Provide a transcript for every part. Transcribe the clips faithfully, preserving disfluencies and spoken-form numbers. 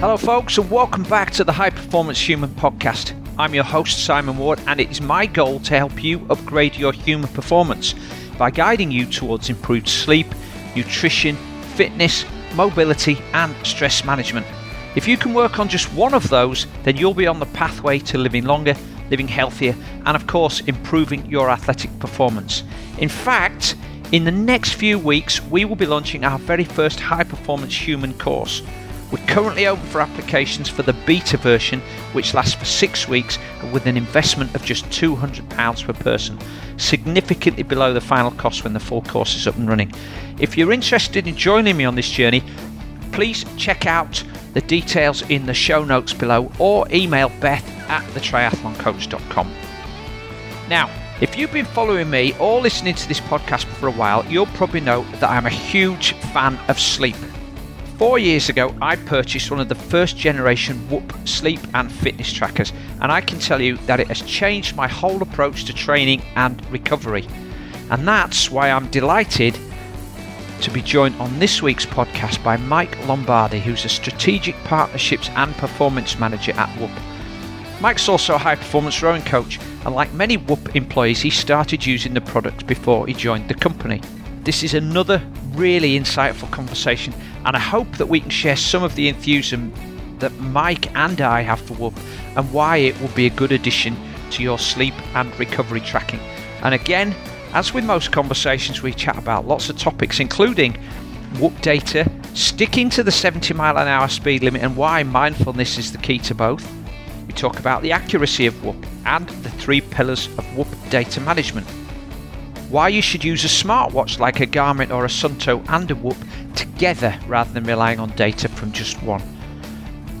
Hello folks, and welcome back to the High Performance Human podcast. I'm your host Simon Ward, and it is my goal to help you upgrade your human performance by guiding you towards improved sleep, nutrition, fitness, mobility and stress management. If you can work on just one of those, then you'll be on the pathway to living longer, living healthier, and of course improving your athletic performance. In fact, in the next few weeks we will be launching our very first High Performance Human course. We're currently open for applications for the beta version, which lasts for six weeks with an investment of just two hundred pounds per person, significantly below the final cost when the full course is up and running. If you're interested in joining me on this journey, please check out the details in the show notes below or email Beth at the triathlon coach dot com. Now, if you've been following me or listening to this podcast for a while, you'll probably know that I'm a huge fan of sleep. Four years ago, I purchased one of the first generation Whoop sleep and fitness trackers, and I can tell you that it has changed my whole approach to training and recovery. And that's why I'm delighted to be joined on this week's podcast by Mike Lombardi, who's a strategic partnerships and performance manager at Whoop. Mike's also a high performance rowing coach, and like many Whoop employees, he started using the product before he joined the company. This is another really insightful conversation, and I hope that we can share some of the enthusiasm that Mike and I have for Whoop and why it will be a good addition to your sleep and recovery tracking. And again, as with most conversations, we chat about lots of topics, including Whoop data, sticking to the seventy mile an hour speed limit and why mindfulness is the key to both. We talk about the accuracy of Whoop and the three pillars of Whoop data management. Why you should use a smartwatch like a Garmin or a Suunto and a Whoop together rather than relying on data from just one.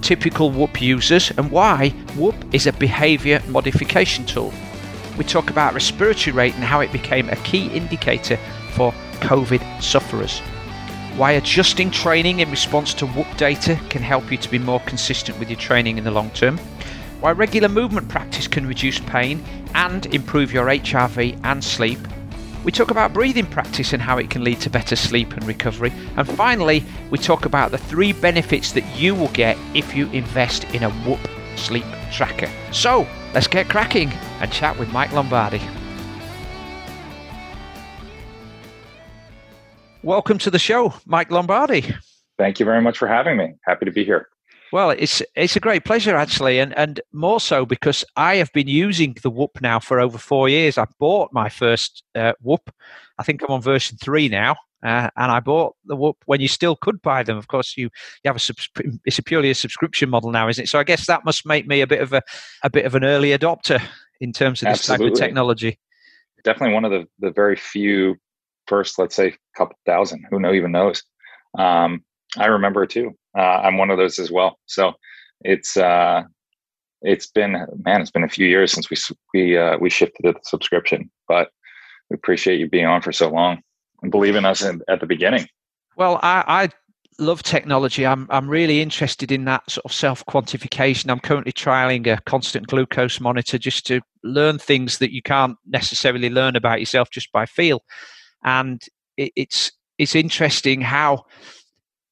Typical Whoop users and why Whoop is a behaviour modification tool. We talk about respiratory rate and how it became a key indicator for COVID sufferers. Why adjusting training in response to Whoop data can help you to be more consistent with your training in the long term. Why regular movement practice can reduce pain and improve your H R V and sleep. We talk about breathing practice and how it can lead to better sleep and recovery. And finally, we talk about the three benefits that you will get if you invest in a Whoop sleep tracker. So, let's get cracking and chat with Mike Lombardi. Welcome to the show, Mike Lombardi. Thank you very much for having me. Happy to be here. Well, it's it's a great pleasure, actually, and, and more so because I have been using the Whoop now for over four years. I bought my first uh, Whoop. I think I'm on version three now. Uh, and I bought the Whoop when you still could buy them. Of course, you, you have a subs- it's a purely a subscription model now, isn't it? So I guess that must make me a bit of a, a bit of an early adopter in terms of this Absolutely. Type of technology. Definitely one of the, the very few first, let's say, couple thousand who know even knows. Um, I remember it too. Uh, I'm one of those as well. So it's uh, it's been man, it's been a few years since we we uh, we shifted to the subscription, but we appreciate you being on for so long. Believe in us in, at the beginning. Well, I, I love technology. I'm I'm really interested in that sort of self-quantification. I'm currently trialing a constant glucose monitor just to learn things that you can't necessarily learn about yourself just by feel. And it, it's it's interesting how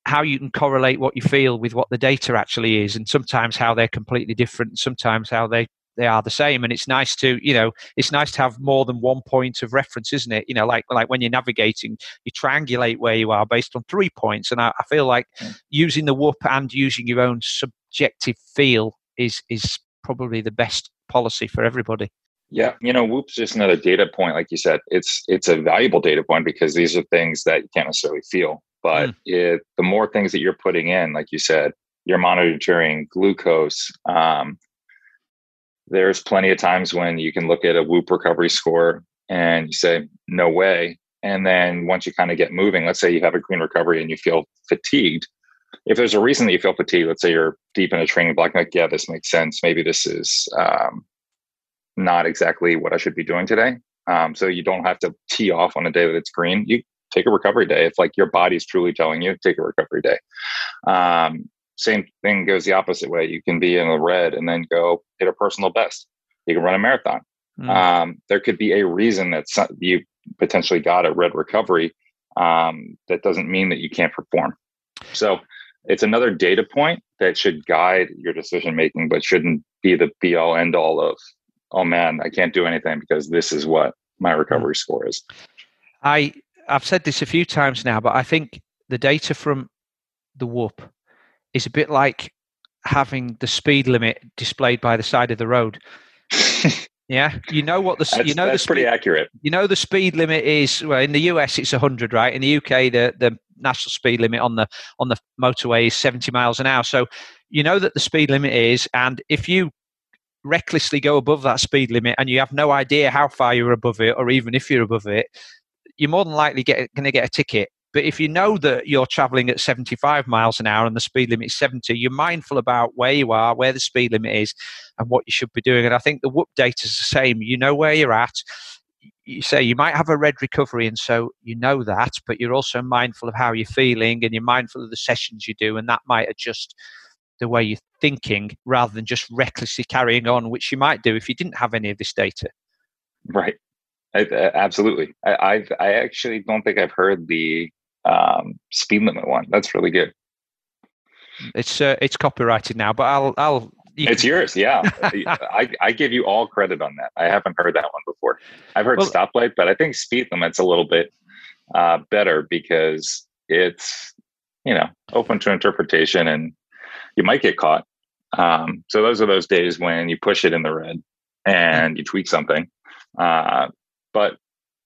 how you can correlate what you feel with what the data actually is, and sometimes how they're completely different, and sometimes how they They are the same. And it's nice to, you know, it's nice to have more than one point of reference, isn't it? You know, like like when you're navigating, you triangulate where you are based on three points. And I, I feel like yeah. using the Whoop and using your own subjective feel is is probably the best policy for everybody. Yeah, you know, Whoop's just another data point, like you said. It's it's a valuable data point because these are things that you can't necessarily feel. But mm. it, the more things that you're putting in, like you said, you're monitoring glucose. Um, There's plenty of times when you can look at a Whoop recovery score and you say, no way. And then once you kind of get moving, let's say you have a green recovery and you feel fatigued. If there's a reason that you feel fatigued, let's say you're deep in a training block, like, yeah, this makes sense. Maybe this is um, not exactly what I should be doing today. Um, so you don't have to tee off on a day that it's green. You take a recovery day. If like your body's truly telling you, take a recovery day. Um, Same thing goes the opposite way. You can be in the red and then go hit a personal best. You can run a marathon. Mm. Um, there could be a reason that some, you potentially got a red recovery. Um, that doesn't mean that you can't perform. So it's another data point that should guide your decision making, but shouldn't be the be all end all of, oh man, I can't do anything because this is what my recovery score is. I I've said this a few times now, but I think the data from the Whoop is a bit like having the speed limit displayed by the side of the road. Yeah, you know what the that's, you know that's the speed, pretty accurate. You know the speed limit is, well, in the U S it's one hundred, right? In the U K the the national speed limit on the on the motorway is seventy miles an hour. So you know that the speed limit is, and if you recklessly go above that speed limit and you have no idea how far you're above it, or even if you're above it, you're more than likely get going to get a ticket. But if you know that you're traveling at seventy-five miles an hour and the speed limit is seventy, you're mindful about where you are, where the speed limit is, and what you should be doing. And I think the Whoop data is the same. You know where you're at. You say you might have a red recovery, and so you know that, but you're also mindful of how you're feeling, and you're mindful of the sessions you do, and that might adjust the way you're thinking rather than just recklessly carrying on, which you might do if you didn't have any of this data. Right. I, I, absolutely. I, I've, I actually don't think I've heard the um, speed limit one. That's really good. It's uh, it's copyrighted now, but I'll... I'll you it's can... yours, yeah. I, I give you all credit on that. I haven't heard that one before. I've heard well, stoplight, but I think speed limit's a little bit uh, better because it's, you know, open to interpretation and you might get caught. Um, so those are those days when you push it in the red and you tweak something. Uh, but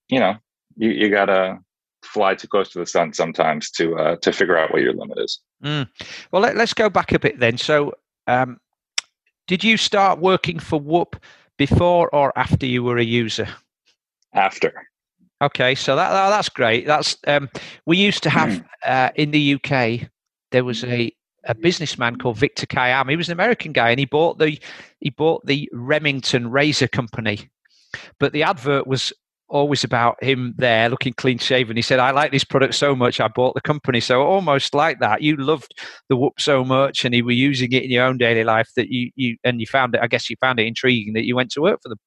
you know, you, you gotta fly too close to the sun sometimes to, uh, to figure out what your limit is. Mm. Well, let, let's go back a bit then. So, um, did you start working for Whoop before or after you were a user? After. Okay. So that, that that's great. That's, um, we used to have, uh, in the U K, there was a, a businessman called Victor Kiam. He was an American guy, and he bought the, he bought the Remington Razor Company. But the advert was always about him there looking clean shaven. He said, I like this product so much, I bought the company. So almost like that. You loved the Whoop so much and you were using it in your own daily life that you, you and you found it, I guess you found it intriguing that you went to work for them.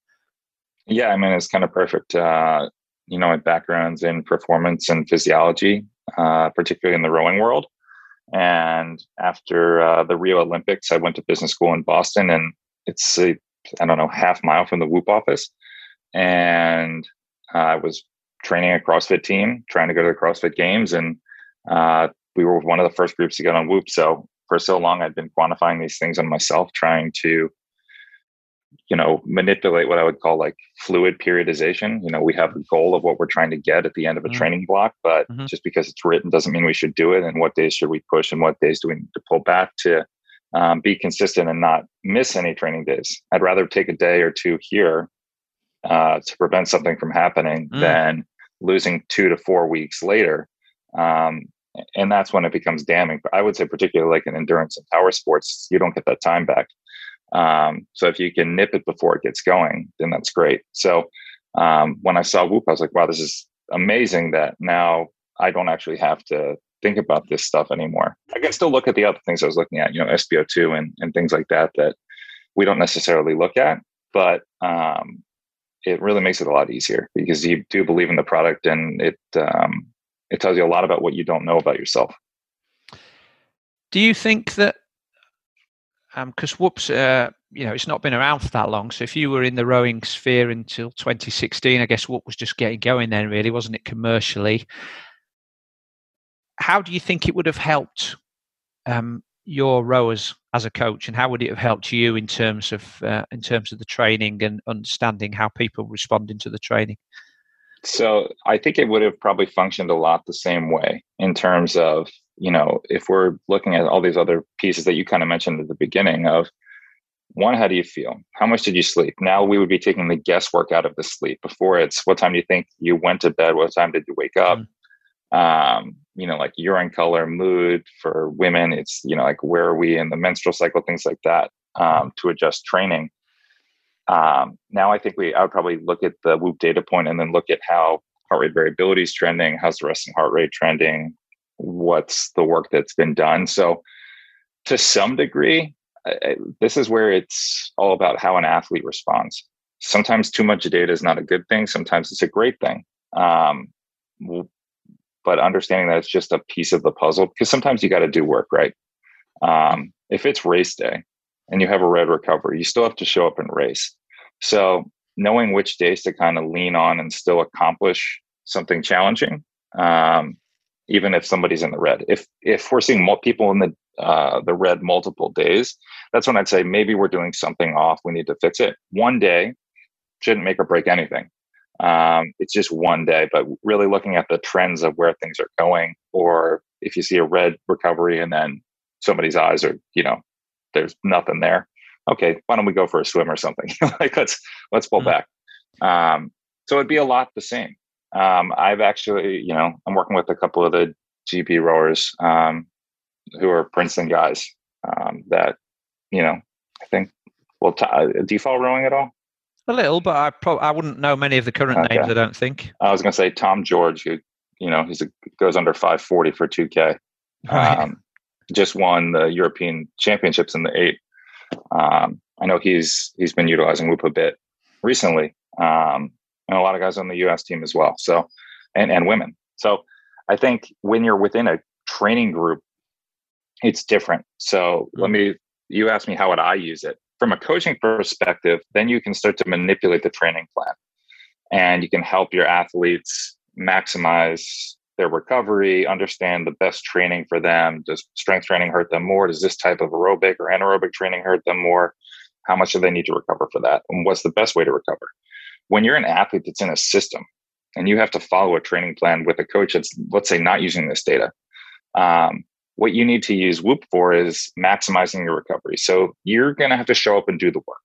Yeah, I mean, it's kind of perfect. Uh, you know, my background's in performance and physiology, uh, particularly in the rowing world. And after uh, the Rio Olympics, I went to business school in Boston, and it's, a, I don't know, half mile from the Whoop office. And uh, I was training a CrossFit team, trying to go to the CrossFit Games. And uh, we were one of the first groups to get on Whoop. So for so long, I'd been quantifying these things on myself, trying to, you know, manipulate what I would call like fluid periodization. You know, we have the goal of what we're trying to get at the end of a mm-hmm. training block, but mm-hmm. just because it's written doesn't mean we should do it. And what days should we push and what days do we need to pull back to um, be consistent and not miss any training days? I'd rather take a day or two here Uh, to prevent something from happening mm. than losing two to four weeks later. Um, and that's when it becomes damning. But I would say particularly like in endurance and power sports, you don't get that time back. Um, so if you can nip it before it gets going, then that's great. So um, when I saw Whoop, I was like, wow, this is amazing that now I don't actually have to think about this stuff anymore. I can still look at the other things I was looking at, you know, S P O two and, and things like that, that we don't necessarily look at, but um, it really makes it a lot easier because you do believe in the product, and it um, it tells you a lot about what you don't know about yourself. Do you think that, because um, Whoop's, uh, you know, it's not been around for that long. So if you were in the rowing sphere until twenty sixteen, I guess Whoop was just getting going then really, wasn't it, commercially? How do you think it would have helped um, your rowers as a coach, and how would it have helped you in terms of uh, in terms of the training and understanding how people responding to the training? So I think it would have probably functioned a lot the same way in terms of, you know, if we're looking at all these other pieces that you kind of mentioned at the beginning of, one, how do you feel? How much did you sleep? Now we would be taking the guesswork out of the sleep. Before, it's what time do you think you went to bed? What time did you wake up? Mm. Um, you know, like urine color, mood. For women, it's, you know, like where are we in the menstrual cycle, things like that, um, to adjust training. Um, now I think we, I would probably look at the Whoop data point and then look at how heart rate variability is trending, how's the resting heart rate trending, what's the work that's been done. So to some degree, I, I, this is where it's all about how an athlete responds. Sometimes too much data is not a good thing. Sometimes it's a great thing. Um, we'll, But understanding that it's just a piece of the puzzle, because sometimes you got to do work, right? Um, if it's race day and you have a red recovery, you still have to show up and race. So knowing which days to kind of lean on and still accomplish something challenging, um, even if somebody's in the red. If if we're seeing more people in the uh, the red multiple days, that's when I'd say maybe we're doing something off. We need to fix it. One day shouldn't make or break anything. Um, it's just one day, but really looking at the trends of where things are going, or if you see a red recovery and then somebody's eyes are, you know, there's nothing there. Okay, why don't we go for a swim or something? Like let's let's pull mm-hmm. back. Um, so it'd be a lot the same. Um, I've actually, you know, I'm working with a couple of the G P rowers um, who are Princeton guys um, that, you know, I think will t- default rowing at all. A little, but I probably I wouldn't know many of the current okay. names. I don't think. I was going to say Tom George, who, you know, he's a, goes under five forty for two K. Right. Um, just won the European Championships in the eight. Um, I know he's he's been utilizing Whoop a bit recently, um, and a lot of guys on the U S team as well. So, and and women. So, I think when you're within a training group, it's different. So, mm-hmm. let me. You asked me how would I use it. From a coaching perspective, then you can start to manipulate the training plan and you can help your athletes maximize their recovery, understand the best training for them. Does strength training hurt them more? Does this type of aerobic or anaerobic training hurt them more? How much do they need to recover for that? And what's the best way to recover? When you're an athlete that's in a system and you have to follow a training plan with a coach that's, let's say, not using this data, um, what you need to use Whoop for is maximizing your recovery. So you're going to have to show up and do the work.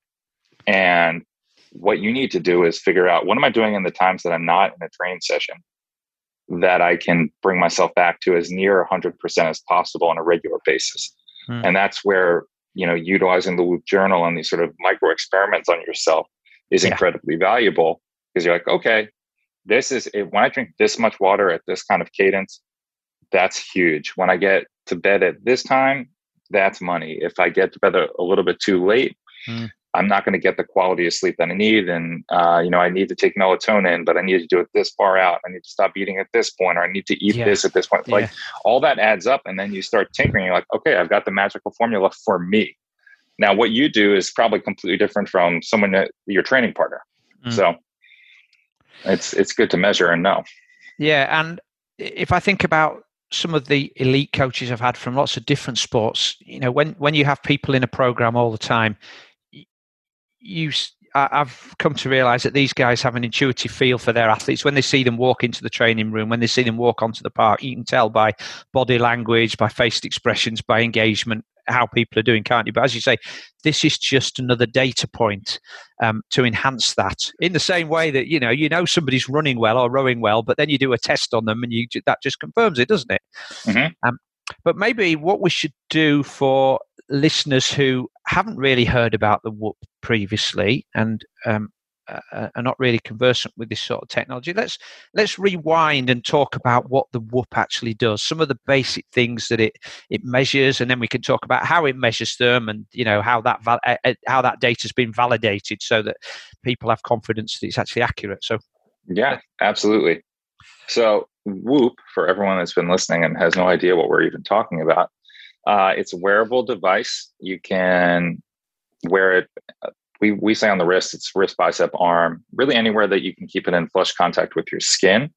And what you need to do is figure out, what am I doing in the times that I'm not in a training session that I can bring myself back to as near one hundred percent as possible on a regular basis? Hmm. And that's where, you know, utilizing the Whoop journal and these sort of micro experiments on yourself is yeah. incredibly valuable, because you're like, okay, this is it. When I drink this much water at this kind of cadence, that's huge. When I get to bed at this time, that's money. If I get to bed a, a little bit too late, mm. I'm not going to get the quality of sleep that I need. And, uh, you know, I need to take melatonin, but I need to do it this far out. I need to stop eating at this point, or I need to eat yeah. this at this point. Yeah. Like all that adds up. And then you start tinkering. You're like, okay, I've got the magical formula for me. Now, what you do is probably completely different from someone that your training partner. Mm. So it's, it's good to measure and know. Yeah. And if I think about some of the elite coaches I've had from lots of different sports, you know, when, when you have people in a program all the time, you, I've come to realize that these guys have an intuitive feel for their athletes. When they see them walk into the training room, when they see them walk onto the park, you can tell by body language, by facial expressions, by engagement, how people are doing, can't you? But as you say, this is just another data point um, to enhance that, in the same way that, you know, you know somebody's running well or rowing well, but then you do a test on them and you that just confirms it, doesn't it? Mm-hmm. Um, but maybe what we should do for listeners who haven't really heard about the Whoop previously and um, uh, are not really conversant with this sort of technology, let's let's rewind and talk about what the Whoop actually does, some of the basic things that it it measures, and then we can talk about how it measures them, and, you know, how that val- uh, how that data has been validated so that people have confidence that it's actually accurate. So yeah, absolutely. So Whoop, for everyone that's been listening and has no idea what we're even talking about, uh, it's a wearable device. You can wear it. We we say on the wrist, it's wrist, bicep, arm, really anywhere that you can keep it in flush contact with your skin.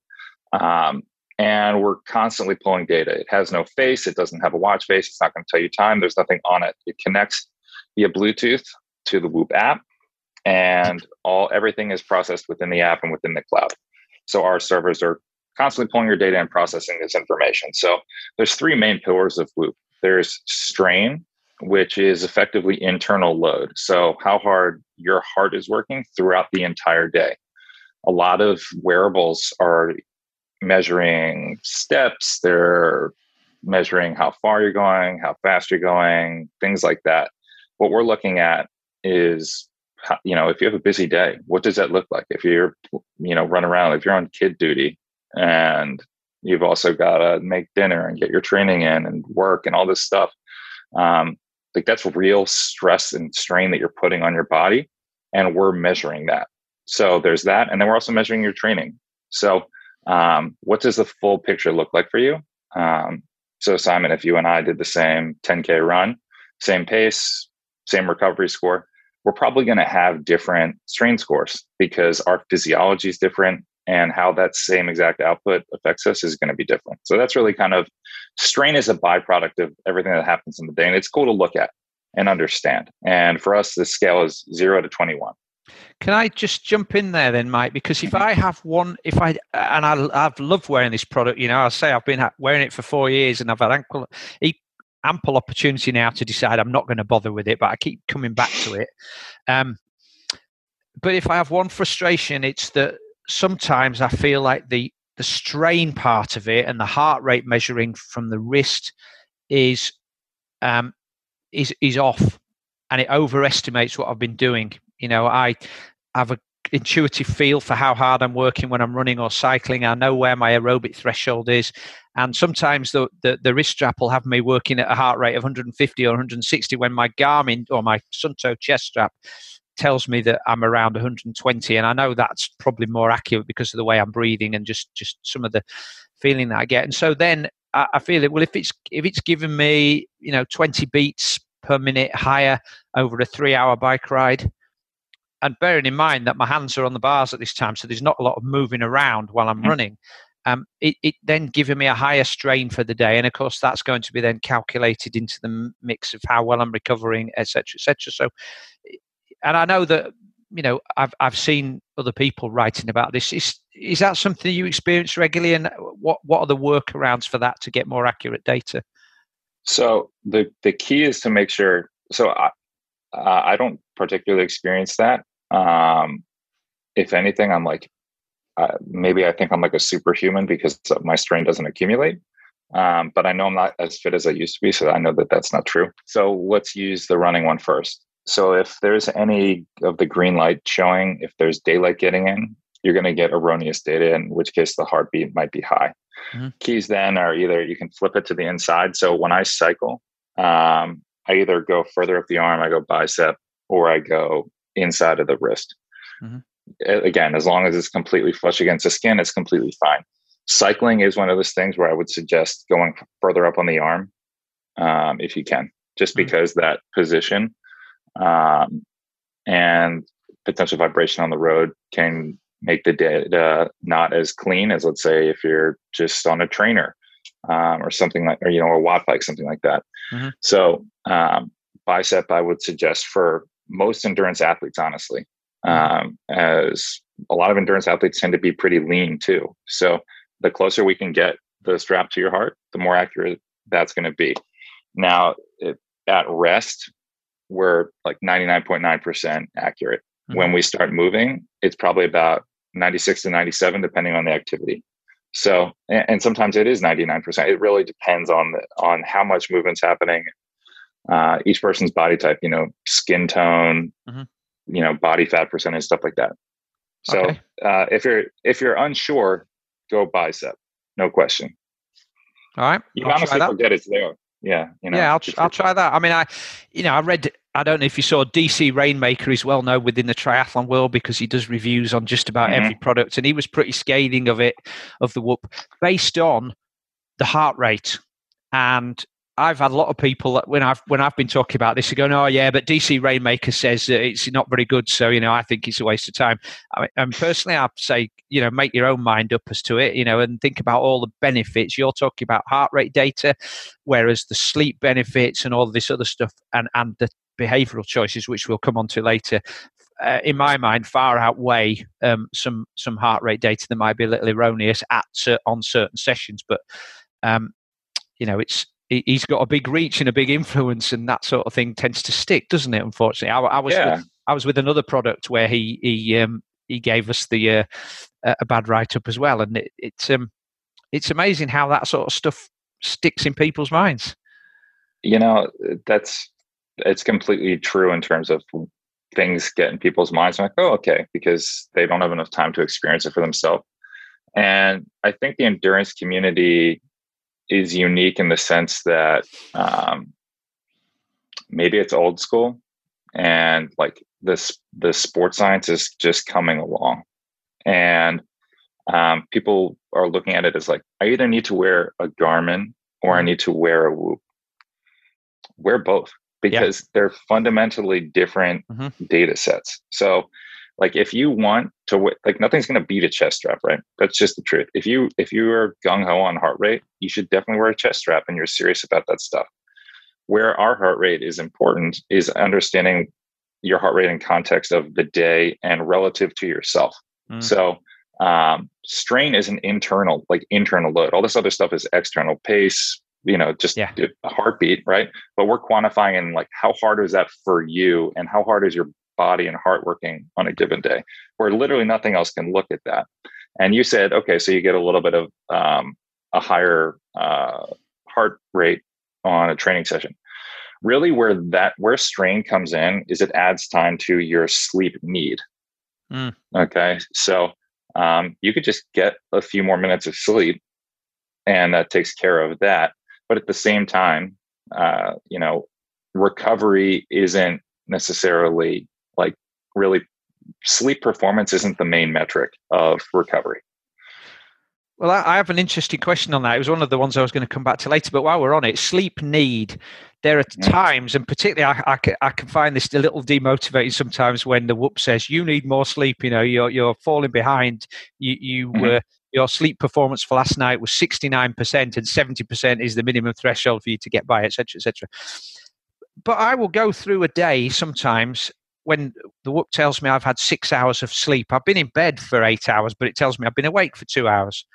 Um, and we're constantly pulling data. It has no face. It doesn't have a watch face. It's not going to tell you time. There's nothing on it. It connects via Bluetooth to the Whoop app, and all everything is processed within the app and within the cloud. So our servers are constantly pulling your data and processing this information. So there's three main pillars of Whoop. There's strain, which is effectively internal load. So how hard your heart is working throughout the entire day. A lot of wearables are measuring steps. They're measuring how far you're going, how fast you're going, things like that. What we're looking at is, you know, if you have a busy day, what does that look like? If you're, you know, run around, if you're on kid duty and you've also got to make dinner and get your training in and work and all this stuff. Um, like that's real stress and strain that you're putting on your body, and we're measuring that. So there's that. And then we're also measuring your training. So um, what does the full picture look like for you? Um, So Simon, if you and I did the same ten K run, same pace, same recovery score, we're probably going to have different strain scores because our physiology is different and how that same exact output affects us is going to be different. So that's really kind of, strain is a byproduct of everything that happens in the day, and it's cool to look at and understand. And for us, the scale is zero to twenty-one. Can I just jump in there then, Mike? Because if I have one, if I, and I, I've loved wearing this product, you know, I'll say I've been wearing it for four years and I've had ample, ample opportunity now to decide I'm not going to bother with it, but I keep coming back to it. Um, but if I have one frustration, it's that sometimes I feel like the, the strain part of it and the heart rate measuring from the wrist is, um, is, is off, and it overestimates what I've been doing. You know, I have an intuitive feel for how hard I'm working when I'm running or cycling. I know where my aerobic threshold is. And sometimes the, the, the wrist strap will have me working at a heart rate of one hundred fifty or one hundred sixty when my Garmin or my Suunto chest strap tells me that I'm around one hundred twenty. And I know that's probably more accurate because of the way I'm breathing and just, just some of the feeling that I get. And so then I, I feel that, well, if it's, if it's giving me, you know, twenty beats per minute higher over a three hour bike ride, and bearing in mind that my hands are on the bars at this time, so there's not a lot of moving around while I'm mm-hmm. running, um, it, it then giving me a higher strain for the day. And, of course, that's going to be then calculated into the mix of how well I'm recovering, et cetera, et cetera. So, and I know that, you know, I've I've seen other people writing about this. Is is that something you experience regularly? And what, what are the workarounds for that to get more accurate data? So the, the key is to make sure – so I, uh, I don't particularly experience that. Um, if anything, I'm like, uh, maybe I think I'm like a superhuman because my strain doesn't accumulate. Um, but I know I'm not as fit as I used to be. So I know that that's not true. So let's use the running one first. So if there's any of the green light showing, if there's daylight getting in, you're going to get erroneous data, in which case the heartbeat might be high. Mm-hmm. Keys then are either you can flip it to the inside. So when I cycle, um, I either go further up the arm, I go bicep, or I go inside of the wrist. Mm-hmm. Again, as long as it's completely flush against the skin, it's completely fine. Cycling is one of those things where I would suggest going further up on the arm um, if you can, just mm-hmm. because that position um, and potential vibration on the road can make the data not as clean as, let's say, if you're just on a trainer um, or something like, or, you know, a watt bike, something like that. Mm-hmm. So um, bicep, I would suggest for most endurance athletes, honestly, um, as a lot of endurance athletes tend to be pretty lean too. So the closer we can get the strap to your heart, the more accurate that's going to be. Now it, at rest, we're like ninety-nine point nine percent accurate. Mm-hmm. When we start moving, it's probably about ninety-six to ninety-seven, depending on the activity. So, and, and sometimes it is ninety-nine percent. It really depends on, the, on how much movement's happening. Uh, each person's body type, you know, skin tone, mm-hmm. you know, body fat percentage, stuff like that. So okay. uh, if you're if you're unsure, go bicep, no question. All right, you I'll honestly forget it's there. Yeah, you know, yeah, I'll I'll try that. I mean, I, you know, I read. I don't know if you saw D C Rainmaker is well known within the triathlon world because he does reviews on just about mm-hmm. every product, and he was pretty scathing of it, of the Whoop, based on the heart rate. And I've had a lot of people that when I've when I've been talking about this, are going, "Oh yeah, but D C Rainmaker says that it's not very good, so you know I think it's a waste of time." I mean, and personally, I'd say you know make your own mind up as to it, you know, and think about all the benefits. You're talking about heart rate data, whereas the sleep benefits and all this other stuff, and and the behavioural choices, which we'll come on to later, uh, in my mind, far outweigh um, some some heart rate data that might be a little erroneous at on certain sessions, but um, you know it's. He's got a big reach and a big influence, and that sort of thing tends to stick, doesn't it? Unfortunately, I, I was yeah. with, I was with another product where he he um, he gave us the uh, a bad write up as well, and it, it's um it's amazing how that sort of stuff sticks in people's minds. You know, that's it's completely true in terms of things get in people's minds. I'm like, oh, okay, because they don't have enough time to experience it for themselves, and I think the endurance community is unique in the sense that um, maybe it's old school and like this, the sports science is just coming along, and um, people are looking at it as like, I either need to wear a Garmin or I need to wear a Whoop. Wear both, because yeah. they're fundamentally different mm-hmm. data sets. So like if you want to, w- like nothing's going to beat a chest strap, right? That's just the truth. If you, if you are gung-ho on heart rate, you should definitely wear a chest strap and you're serious about that stuff. Where our heart rate is important is understanding your heart rate in context of the day and relative to yourself. Mm. So um, strain is an internal, like internal load. All this other stuff is external pace, you know, just yeah. a heartbeat, right? But we're quantifying in like how hard is that for you and how hard is your body and heart working on a given day, where literally nothing else can look at that. And you said, okay, so you get a little bit of um, a higher uh, heart rate on a training session. Really where that, where strain comes in is it adds time to your sleep need. Mm. Okay. So um, you could just get a few more minutes of sleep and that takes care of that. But at the same time, uh, you know, recovery isn't necessarily like really sleep performance isn't the main metric of recovery. Well, I have an interesting question on that. It was one of the ones I was going to come back to later, but while we're on it, sleep need. There are times, and particularly I, I, I can find this a little demotivating sometimes when the Whoop says, you need more sleep, you know, you're you're falling behind. You, you mm-hmm. were, your sleep performance for last night was sixty-nine percent and seventy percent is the minimum threshold for you to get by, et cetera, et cetera. But I will go through a day sometimes when the Whoop tells me I've had six hours of sleep. I've been in bed for eight hours, but it tells me I've been awake for two hours.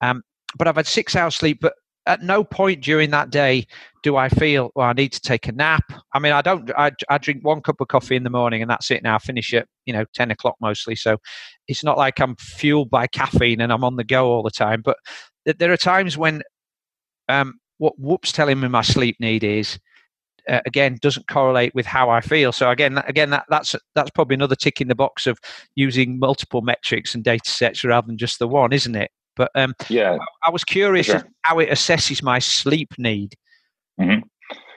Um, but I've had six hours sleep, but at no point during that day do I feel, well, I need to take a nap. I mean, I don't, I, I drink one cup of coffee in the morning and that's it now. I finish at, you know, ten o'clock mostly. So it's not like I'm fueled by caffeine and I'm on the go all the time. But th- there are times when um, what Whoop's telling me my sleep need is, Uh, again, doesn't correlate with how I feel. So again, again, that, that's that's probably another tick in the box of using multiple metrics and data sets rather than just the one, isn't it? But um, yeah, I, I was curious sure. how it assesses my sleep need. Mm-hmm.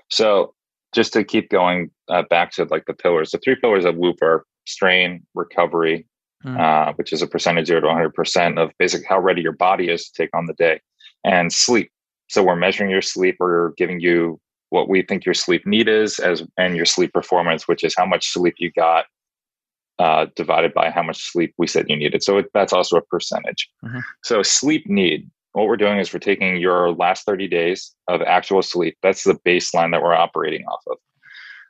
So just to keep going uh, back to like the pillars, the three pillars of Whoop are strain, recovery, mm. uh, which is a percentage zero to one hundred percent of basically how ready your body is to take on the day, and sleep. So we're measuring your sleep. We're giving you what we think your sleep need is, as and your sleep performance, which is how much sleep you got uh, divided by how much sleep we said you needed. So it, that's also a percentage. Mm-hmm. So sleep need, what we're doing is we're taking your last thirty days of actual sleep. That's the baseline that we're operating off of.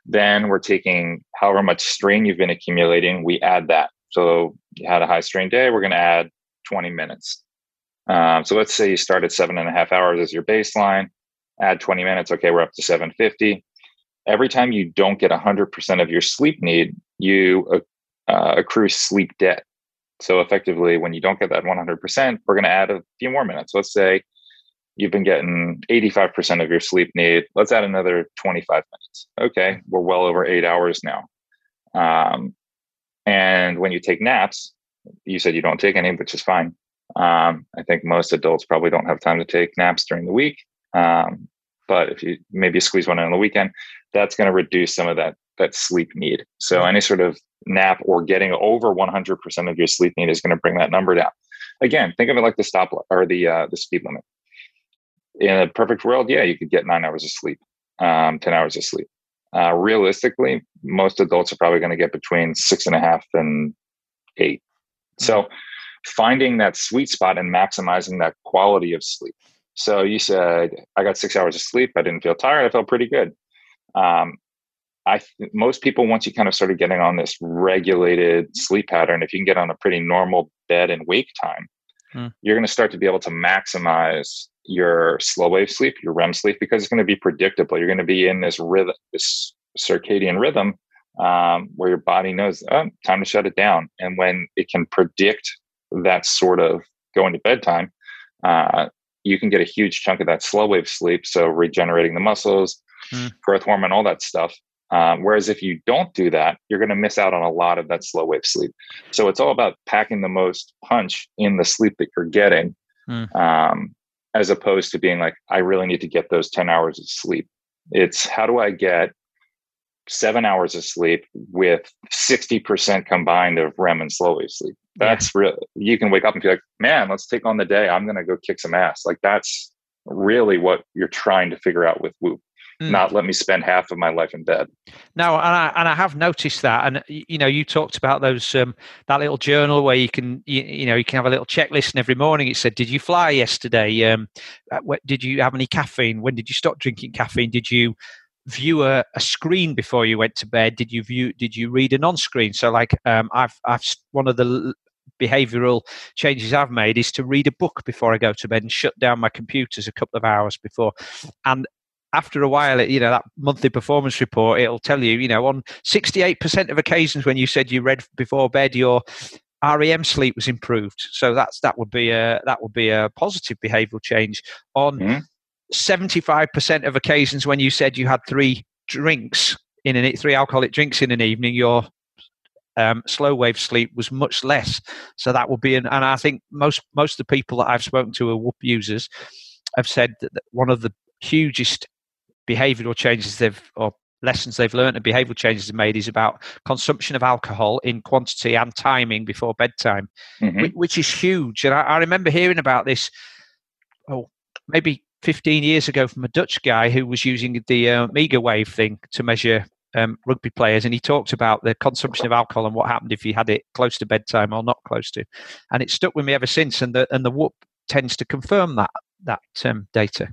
Then we're taking however much strain you've been accumulating, we add that. So you had a high strain day, we're going to add twenty minutes. Um, so let's say you start at seven and a half hours as your baseline. Add twenty minutes. Okay, we're up to seven fifty. Every time you don't get one hundred percent of your sleep need, you uh, accrue sleep debt. So effectively, when you don't get that one hundred percent, we're going to add a few more minutes. Let's say you've been getting eighty-five percent of your sleep need. Let's add another twenty-five minutes. Okay, we're well over eight hours now. Um, and when you take naps, you said you don't take any, which is fine. Um, I think most adults probably don't have time to take naps during the week. Um, but if you maybe squeeze one in on the weekend, that's going to reduce some of that, that sleep need. So any sort of nap or getting over one hundred percent of your sleep need is going to bring that number down. Again, think of it like the stop or the, uh, the speed limit. In a perfect world, yeah, you could get nine hours of sleep, um, ten hours of sleep. Uh, realistically, most adults are probably going to get between six and a half and eight. So finding that sweet spot and maximizing that quality of sleep. So you said, I got six hours of sleep. I didn't feel tired. I felt pretty good. Um, I most people, once you kind of started getting on this regulated sleep pattern, if you can get on a pretty normal bed and wake time, mm. you're going to start to be able to maximize your slow wave sleep, your R E M sleep, because it's going to be predictable. You're going to be in this rhythm, this circadian rhythm um, where your body knows, oh, time to shut it down. And when it can predict that sort of going to bedtime, uh, you can get a huge chunk of that slow wave sleep. So regenerating the muscles, mm. growth hormone, all that stuff. Um, whereas if you don't do that, you're going to miss out on a lot of that slow wave sleep. So it's all about packing the most punch in the sleep that you're getting, mm. um, as opposed to being like, I really need to get those ten hours of sleep. It's how do I get seven hours of sleep with sixty percent combined of R E M and slow wave sleep. That's yeah. real. You can wake up and be like, man, let's take on the day. I'm going to go kick some ass. Like that's, really what you're trying to figure out with Whoop. Mm. Not let me spend half of my life in bed. No, and I and I have noticed that. And you know, you talked about those um, that little journal where you can you, you know you can have a little checklist, and every morning it said, "Did you fly yesterday? Um, what, did you have any caffeine? When did you stop drinking caffeine? Did you view a, a screen before you went to bed? Did you view? Did you read a non-screen?" So, like, um, I've I've one of the behavioral changes I've made is to read a book before I go to bed and shut down my computers a couple of hours before. And after a while, it, you know, that monthly performance report, it'll tell you, you know, on sixty-eight percent of occasions when you said you read before bed, your R E M sleep was improved. So that's that would be a that would be a positive behavioural change. On mm-hmm. seventy-five percent of occasions when you said you had three drinks in an three alcoholic drinks in an evening, your um, slow wave sleep was much less. So that would be an, and I think most most of the people that I've spoken to are Whoop users have said that one of the hugest behavioral changes they've or lessons they've learned and behavioral changes they've made is about consumption of alcohol in quantity and timing before bedtime, mm-hmm. which, which is huge. And I, I remember hearing about this oh maybe fifteen years ago from a Dutch guy who was using the uh, Omega Wave thing to measure um, rugby players, and he talked about the consumption of alcohol and what happened if you had it close to bedtime or not close to, and it stuck with me ever since. And the and the Whoop tends to confirm that that um, data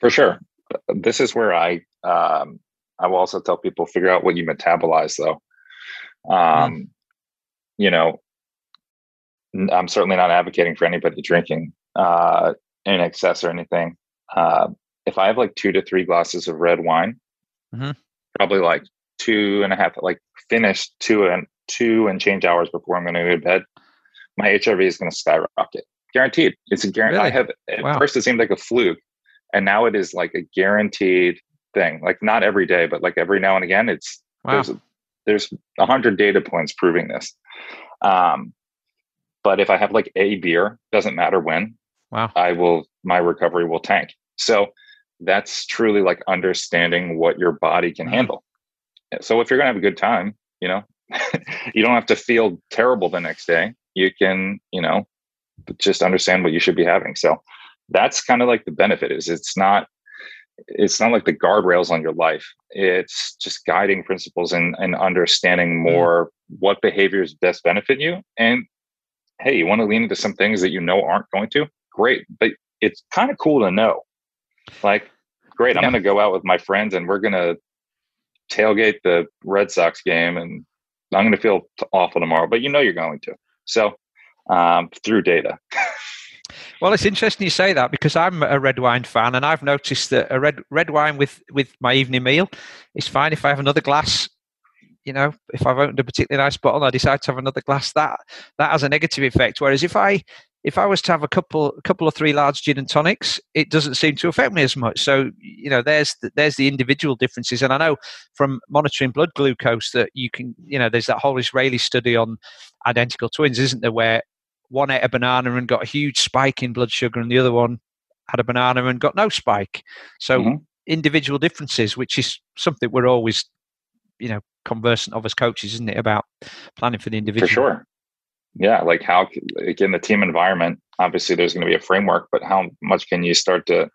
for sure. This is where I um, I will also tell people, figure out what you metabolize, though. Um, mm. You know, I'm certainly not advocating for anybody drinking uh, in excess or anything. Uh, if I have like two to three glasses of red wine, mm-hmm. probably like two and a half, like finished two and two and change hours before I'm going to go to bed, my H R V is going to skyrocket. Guaranteed. It's a guarantee. Really? I have at wow. first it seemed like a fluke. And now it is like a guaranteed thing, like not every day, but like every now and again, it's wow. there's a, there's a hundred data points proving this. Um, but if I have like a beer, doesn't matter when, wow. I will, my recovery will tank. So that's truly like understanding what your body can handle. So if you're going to have a good time, you know, you don't have to feel terrible the next day. You can, you know, just understand what you should be having. So that's kind of like the benefit is it's not, it's not like the guardrails on your life. It's just guiding principles and, and understanding more mm. what behaviors best benefit you. And hey, you want to lean into some things that you know aren't going to? Great. But it's kind of cool to know. Like, great, yeah. I'm going to go out with my friends and we're going to tailgate the Red Sox game and I'm going to feel awful tomorrow, but you know you're going to. So um, through data. Well, it's interesting you say that because I'm a red wine fan and I've noticed that a red red wine with, with my evening meal is fine. If I have another glass, you know, if I've opened a particularly nice bottle, I decide to have another glass, that that has a negative effect. Whereas if I if I was to have a couple a couple of three large gin and tonics, it doesn't seem to affect me as much. So, you know, there's the, there's the individual differences. And I know from monitoring blood glucose that you can, you know, there's that whole Israeli study on identical twins, isn't there, where one ate a banana and got a huge spike in blood sugar and the other one had a banana and got no spike. So mm-hmm. individual differences, which is something we're always, you know, conversant of as coaches, isn't it? About planning for the individual. For sure. Yeah. Like how, again, the team environment, obviously there's going to be a framework, but how much can you start to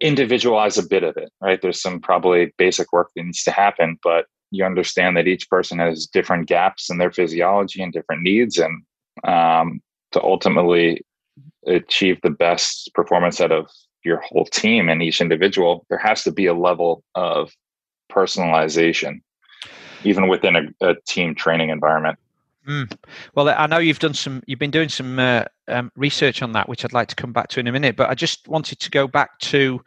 individualize a bit of it, right? There's some probably basic work that needs to happen, but you understand that each person has different gaps in their physiology and different needs. And, um to ultimately achieve the best performance out of your whole team and each individual, there has to be a level of personalization even within a, a team training environment. Mm. Well, I know you've done some you've been doing some uh, um, research on that, which I'd like to come back to in a minute, but I just wanted to go back to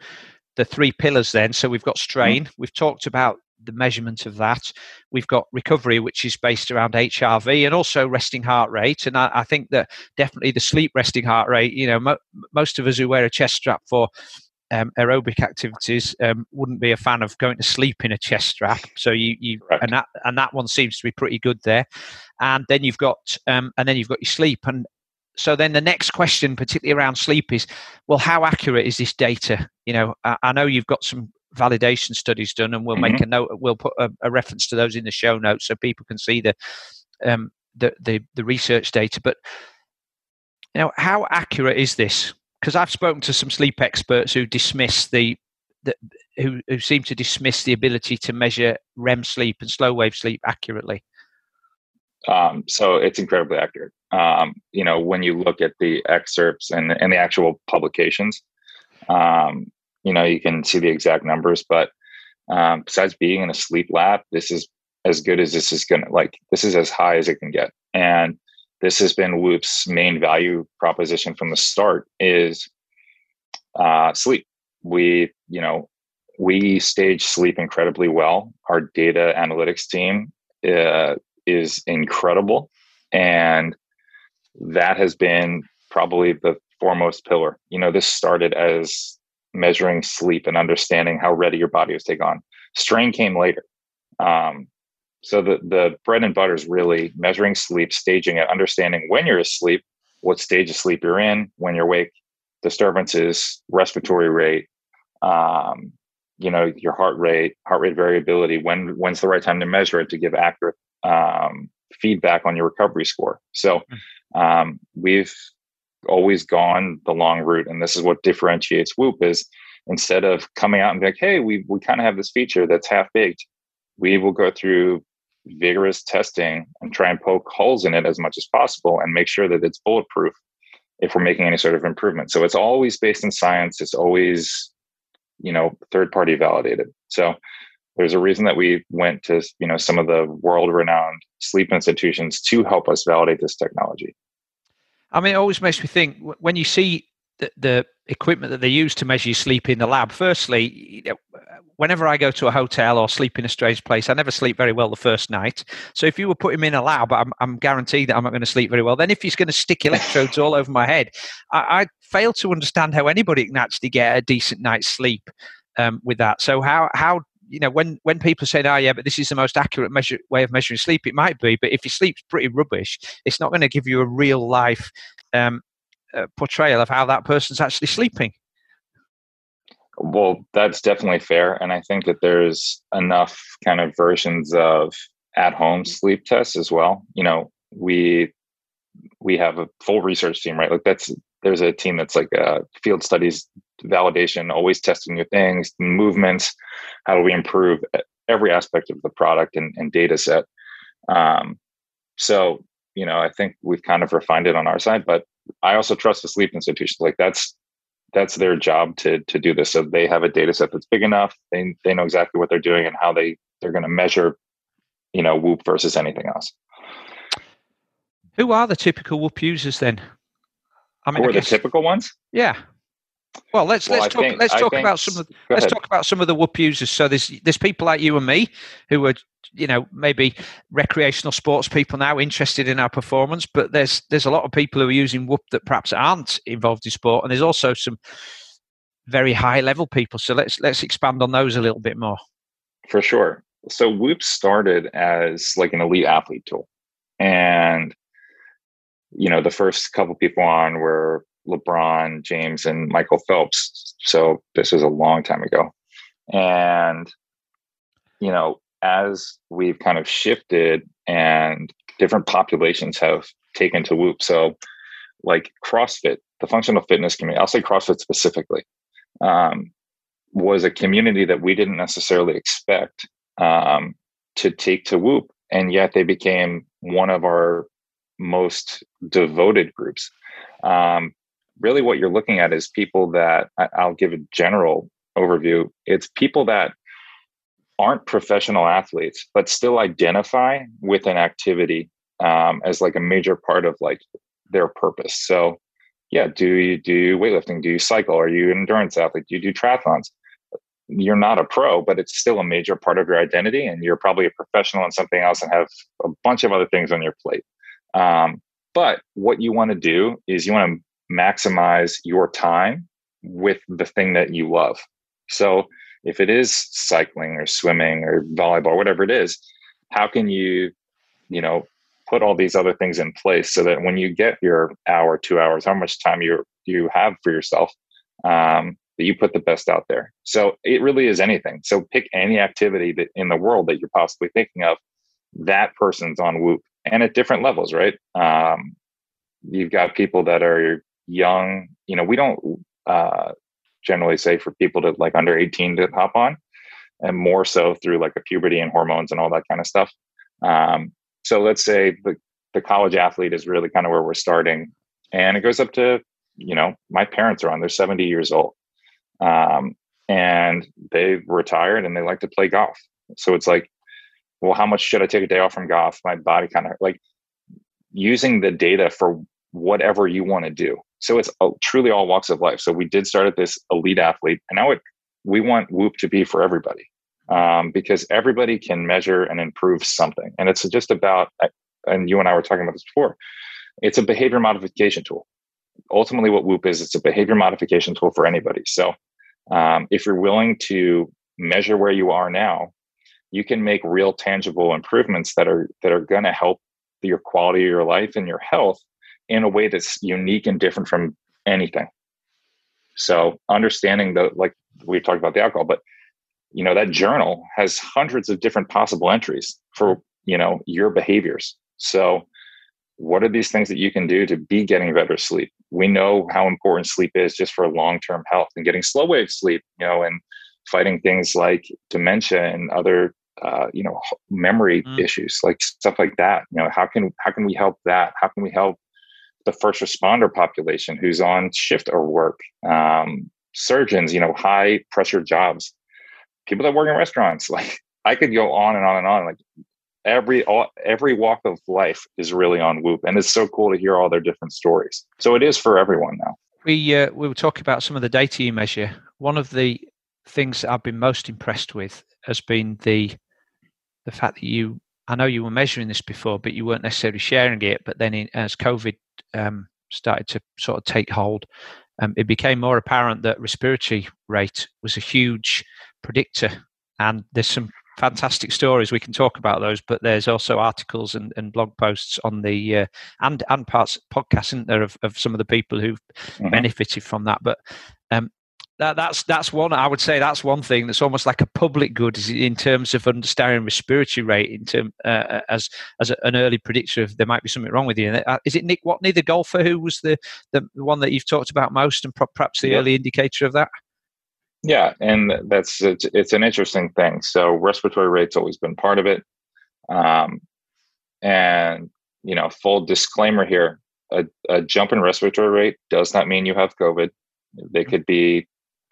the three pillars then. So we've got strain, mm-hmm. we've talked about the measurement of that. We've got recovery, which is based around H R V and also resting heart rate. And I, I think that definitely the sleep resting heart rate, you know, mo- most of us who wear a chest strap for um, aerobic activities um, wouldn't be a fan of going to sleep in a chest strap. So you, you right. and that and that one seems to be pretty good there. And then you've got um, and then you've got your sleep. And so then the next question, particularly around sleep, is, well, how accurate is this data? You know, I, I know you've got some validation studies done, and we'll mm-hmm. make a note. We'll put a, a reference to those in the show notes so people can see the um, the, the the research data. But you know, how accurate is this? because I've spoken to some sleep experts who dismiss the, the who, who seem to dismiss the ability to measure R E M sleep and slow wave sleep accurately. Um, so it's incredibly accurate. Um, you know, when you look at the excerpts and, and the actual publications, um, you know, you can see the exact numbers, but um, besides being in a sleep lab, this is as good as this is going to, like, this is as high as it can get. And this has been Whoop's main value proposition from the start is uh, sleep. We, you know, we stage sleep incredibly well. Our data analytics team uh, is incredible. And that has been probably the foremost pillar. You know, this started as measuring sleep and understanding how ready your body was to take on. Strain came later. Um, So the, the bread and butter is really measuring sleep, staging it, understanding when you're asleep, what stage of sleep you're in, when you're awake, disturbances, respiratory rate, um, you know, your heart rate, heart rate variability, when when's the right time to measure it to give accurate um, feedback on your recovery score. So um, we've always gone the long route. And this is what differentiates Whoop is instead of coming out and be like, hey, we we kind of have this feature that's half baked. We will go through vigorous testing and try and poke holes in it as much as possible and make sure that it's bulletproof if we're making any sort of improvement. So it's always based in science. It's always, you know, third party validated. So there's a reason that we went to, you know, some of the world renowned sleep institutions to help us validate this technology. I mean, it always makes me think when you see the, the equipment that they use to measure your sleep in the lab. Firstly, you know, whenever I go to a hotel or sleep in a strange place, I never sleep very well the first night. So if you were putting me in a lab, I'm, I'm guaranteed that I'm not going to sleep very well. Then if he's going to stick electrodes all over my head, I, I fail to understand how anybody can actually get a decent night's sleep um, with that. So how, how you know, when, when people say, oh, yeah, but this is the most accurate measure, way of measuring sleep, it might be. But if your sleep's pretty rubbish, it's not going to give you a real life um, uh, portrayal of how that person's actually sleeping. Well, that's definitely fair. And I think that there's enough kind of versions of at-home sleep tests as well. You know, we we have a full research team, right? Like that's there's a team that's like a field studies validation, always testing new things, movements, how do we improve every aspect of the product and, and data set. Um, so, you know, I think we've kind of refined it on our side, but I also trust the sleep institutions. Like that's That's their job to to do this. So they have a data set that's big enough. They they know exactly what they're doing and how they, they're going to measure, you know, Whoop versus anything else. Who are the typical Whoop users then? I mean, Who I are guess, the typical ones? Yeah. Well, let's well, let's I talk think, let's talk think, about some of let's ahead. talk about some of the Whoop users. So there's there's people like you and me who are, you know, maybe recreational sports people now interested in our performance, but there's there's a lot of people who are using Whoop that perhaps aren't involved in sport, and there's also some very high level people. So let's let's expand on those a little bit more. For sure. So Whoop started as like an elite athlete tool, and you know the first couple people on were LeBron James and Michael Phelps. So this was a long time ago. And, you know, as we've kind of shifted and different populations have taken to Whoop. So like CrossFit, the functional fitness community, I'll say CrossFit specifically, um, was a community that we didn't necessarily expect um, to take to Whoop. And yet they became one of our most devoted groups. Um, Really what you're looking at is people that, I'll give a general overview, it's people that aren't professional athletes, but still identify with an activity um, as like a major part of like their purpose. So yeah, do you do weightlifting? Do you cycle? Are you an endurance athlete? Do you do triathlons? You're not a pro, but it's still a major part of your identity, and you're probably a professional in something else and have a bunch of other things on your plate. Um, but what you want to do is you want to maximize your time with the thing that you love. So if it is cycling or swimming or volleyball, whatever it is, how can you, you know, put all these other things in place so that when you get your hour, two hours, how much time you you have for yourself, um, that you put the best out there. So it really is anything. So pick any activity that in the world that you're possibly thinking of, that person's on Whoop, and at different levels, right? Um, you've got people that are young, you know, we don't uh, generally say for people to like under eighteen to hop on, and more so through like the puberty and hormones and all that kind of stuff. Um, so let's say the, the college athlete is really kind of where we're starting, and it goes up to, you know, my parents are on, they're seventy years old. Um, and they've retired and they like to play golf. So it's like, well, how much should I take a day off from golf? My body kind of like using the data for whatever you want to do. So it's a, truly all walks of life. So we did start at this elite athlete, and now it, we want Whoop to be for everybody, um, because everybody can measure and improve something. And it's just about, and you and I were talking about this before, it's a behavior modification tool. Ultimately what Whoop is, it's a behavior modification tool for anybody. So um, if you're willing to measure where you are now, you can make real tangible improvements that are, that are going to help your quality of your life and your health in a way that's unique and different from anything. So understanding the, like we've talked about the alcohol, but you know, that journal has hundreds of different possible entries for, you know, your behaviors. So what are these things that you can do to be getting better sleep? We know how important sleep is just for long-term health and getting slow wave sleep, you know, and fighting things like dementia and other, uh, you know, memory mm. issues, like stuff like that. You know, how can, how can we help that? How can we help the first responder population who's on shift or work, um, surgeons, you know, high pressure jobs, people that work in restaurants. Like I could go on and on and on. Like every, all, every walk of life is really on Whoop. And it's so cool to hear all their different stories. So it is for everyone now. We, uh, we were talking about some of the data you measure. One of the things that I've been most impressed with has been the, the fact that you, I know you were measuring this before, but you weren't necessarily sharing it. But then in, as COVID um, started to sort of take hold, um, it became more apparent that respiratory rate was a huge predictor. And there's some fantastic stories. We can talk about those, but there's also articles and, and blog posts on the, uh, and, and parts podcasts, isn't there, of, of some of the people who've mm-hmm. benefited from that. But um, That, that's that's one, I would say that's one thing that's almost like a public good in terms of understanding respiratory rate in term, uh, as as a, an early predictor of there might be something wrong with you. And is it Nick Watney, the golfer, who was the, the one that you've talked about most and perhaps the yeah. early indicator of that? Yeah, and that's it's, it's an interesting thing. So respiratory rate's always been part of it. Um, and, you know, full disclaimer here, a, a jump in respiratory rate does not mean you have COVID. They could be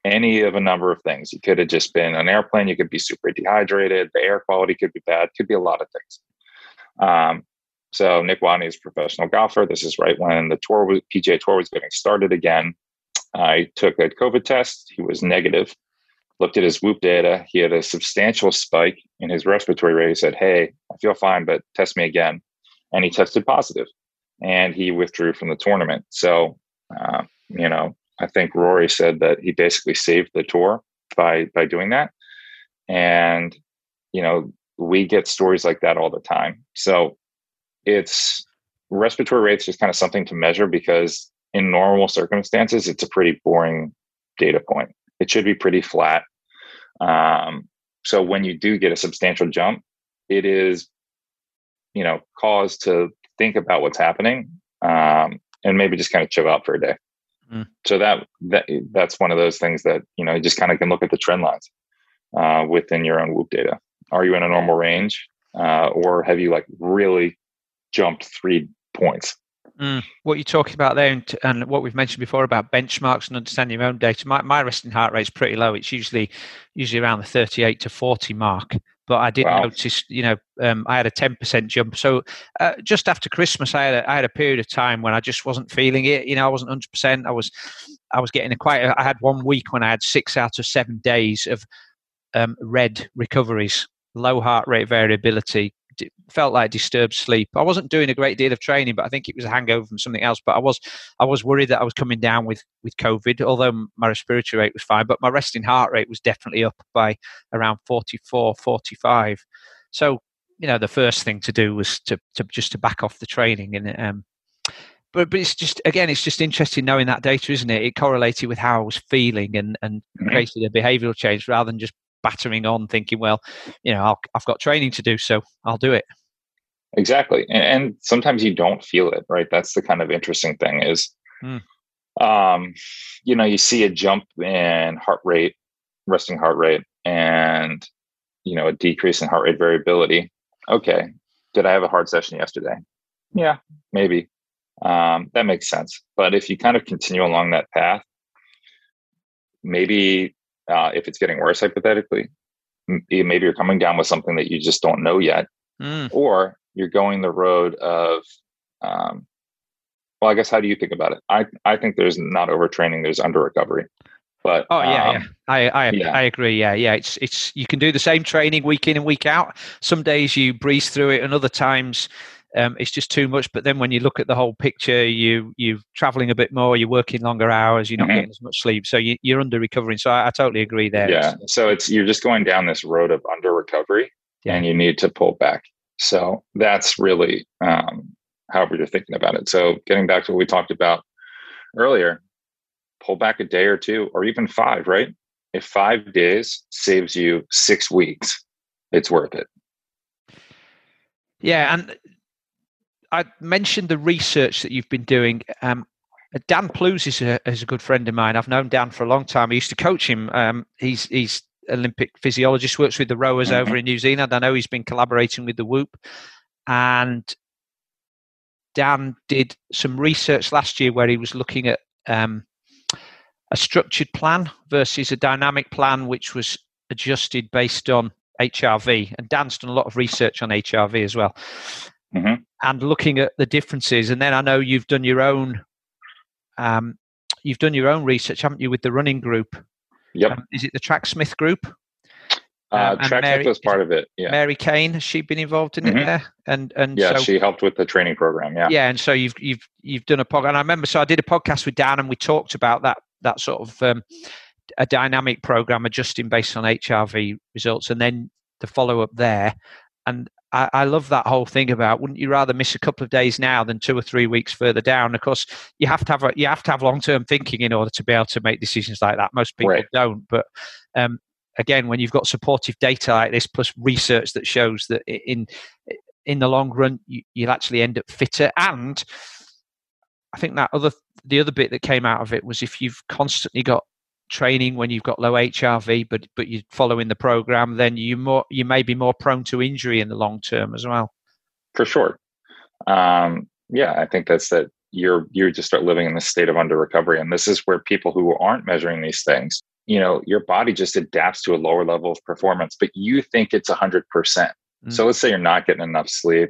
any of a number of things. You could have just been on an airplane. You could be super dehydrated. The air quality could be bad. Could be a lot of things. Um, so Nick Watney is a professional golfer. This is right when the tour was, P G A Tour was getting started again. I uh, took a COVID test. He was negative. Looked at his Whoop data. He had a substantial spike in his respiratory rate. He said, "Hey, I feel fine, but test me again." And he tested positive, and he withdrew from the tournament. So, uh, you know. I think Rory said that he basically saved the tour by, by doing that. And, you know, we get stories like that all the time. So it's respiratory rates is kind of something to measure because in normal circumstances, it's a pretty boring data point. It should be pretty flat. Um, so when you do get a substantial jump, it is, you know, cause to think about what's happening, um, and maybe just kind of chill out for a day. So that, that that's one of those things that, you know, you just kind of can look at the trend lines uh, within your own Whoop data. Are you in a normal range uh, or have you like really jumped three points? Mm. What you're talking about there and, and what we've mentioned before about benchmarks and understanding your own data. My, my resting heart rate's pretty low. It's usually usually around the thirty-eight to forty mark. But I did wow. notice, you know, um, I had a ten percent jump. So uh, just after Christmas, I had, a, I had a period of time when I just wasn't feeling it. You know, I wasn't one hundred percent. I was, I was getting a quite, I had one week when I had six out of seven days of um, red recoveries, low heart rate variability, d- felt like disturbed sleep. I wasn't doing a great deal of training, but I think it was a hangover from something else. But I was, I was worried that I was coming down with, with COVID, although my respiratory rate was fine, but my resting heart rate was definitely up by around forty-four, forty-five. So, you know, the first thing to do was to, to just to back off the training. And, um, but, but it's just, again, it's just interesting knowing that data, isn't it? It correlated with how I was feeling and, and mm-hmm. created a behavioral change rather than just battering on thinking, well, you know, I'll, I've got training to do, so I'll do it. Exactly. And, and sometimes you don't feel it, right? That's the kind of interesting thing is, mm. um, you know, you see a jump in heart rate, resting heart rate, and, you know, a decrease in heart rate variability. Okay. Did I have a hard session yesterday? Yeah, maybe. Um, that makes sense. But if you kind of continue along that path, maybe uh, if it's getting worse, hypothetically, m- maybe you're coming down with something that you just don't know yet, mm. or you're going the road of, um, well, I guess, how do you think about it? I, I think there's not overtraining, there's under recovery. But oh yeah, um, yeah. I I, yeah. I agree. Yeah, yeah. It's it's you can do the same training week in and week out. Some days you breeze through it, and other times um, it's just too much. But then when you look at the whole picture, you you're traveling a bit more, you're working longer hours, you're not mm-hmm. getting as much sleep, so you, you're under recovering. So I, I totally agree there. Yeah. It's, so it's you're just going down this road of under recovery, yeah. and you need to pull back. So that's really um, however you're thinking about it. So getting back to what we talked about earlier. Pull back a day or two, or even five, right? If five days saves you six weeks, it's worth it. Yeah. And I mentioned the research that you've been doing. Um, Dan Plews is a, is a good friend of mine. I've known Dan for a long time. I used to coach him. Um, he's, he's Olympic physiologist, works with the rowers mm-hmm. over in New Zealand. I know he's been collaborating with the Whoop. And Dan did some research last year where he was looking at, um, a structured plan versus a dynamic plan, which was adjusted based on H R V. And Dan's done a lot of research on H R V as well. Mm-hmm. And looking at the differences. And then I know you've done your own, um, you've done your own research, haven't you, with the running group? Yep. Um, is it the Tracksmith group? Uh, um, Tracksmith was part of it. Yeah. Mary Kane, has she been involved in mm-hmm. it there? And and yeah, so, she helped with the training program. Yeah. Yeah, and so you've you've you've done a podcast. And I remember, so I did a podcast with Dan, and we talked about that. that sort of um, a dynamic program adjusting based on H R V results, and then the follow-up there. And I, I love that whole thing about, wouldn't you rather miss a couple of days now than two or three weeks further down? Of course, you have to have a, you have to have long-term thinking in order to be able to make decisions like that. Most people right. don't. But um, again, when you've got supportive data like this, plus research that shows that in in the long run, you, you'll actually end up fitter. And I think that other the other bit that came out of it was, if you've constantly got training when you've got low H R V, but but you're following the program, then you more you may be more prone to injury in the long term as well. For sure, um, yeah, I think that's that. You're you just start living in this state of under recovery, and this is where people who aren't measuring these things, you know, your body just adapts to a lower level of performance, but you think it's a hundred percent. So let's say you're not getting enough sleep.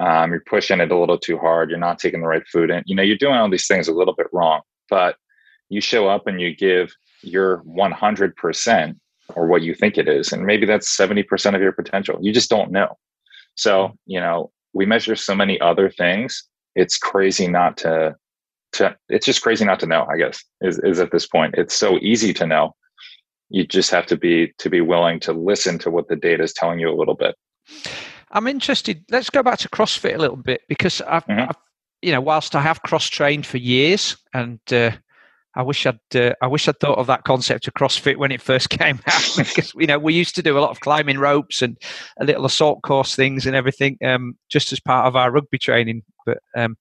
Um, you're pushing it a little too hard. You're not taking the right food in. You know, you're doing all these things a little bit wrong, but you show up and you give your one hundred percent or what you think it is. And maybe that's seventy percent of your potential. You just don't know. So, you know, we measure so many other things. It's crazy not to, to it's just crazy not to know, I guess, is, is at this point. It's so easy to know. You just have to be, to be willing to listen to what the data is telling you a little bit. I'm interested. Let's go back to CrossFit a little bit, because I've, mm-hmm. I've you know, whilst I have cross-trained for years, and uh, I wish I'd, uh, I wish I'd thought of that concept of CrossFit when it first came out, because you know, we used to do a lot of climbing ropes and a little assault course things and everything, um, just as part of our rugby training. But um,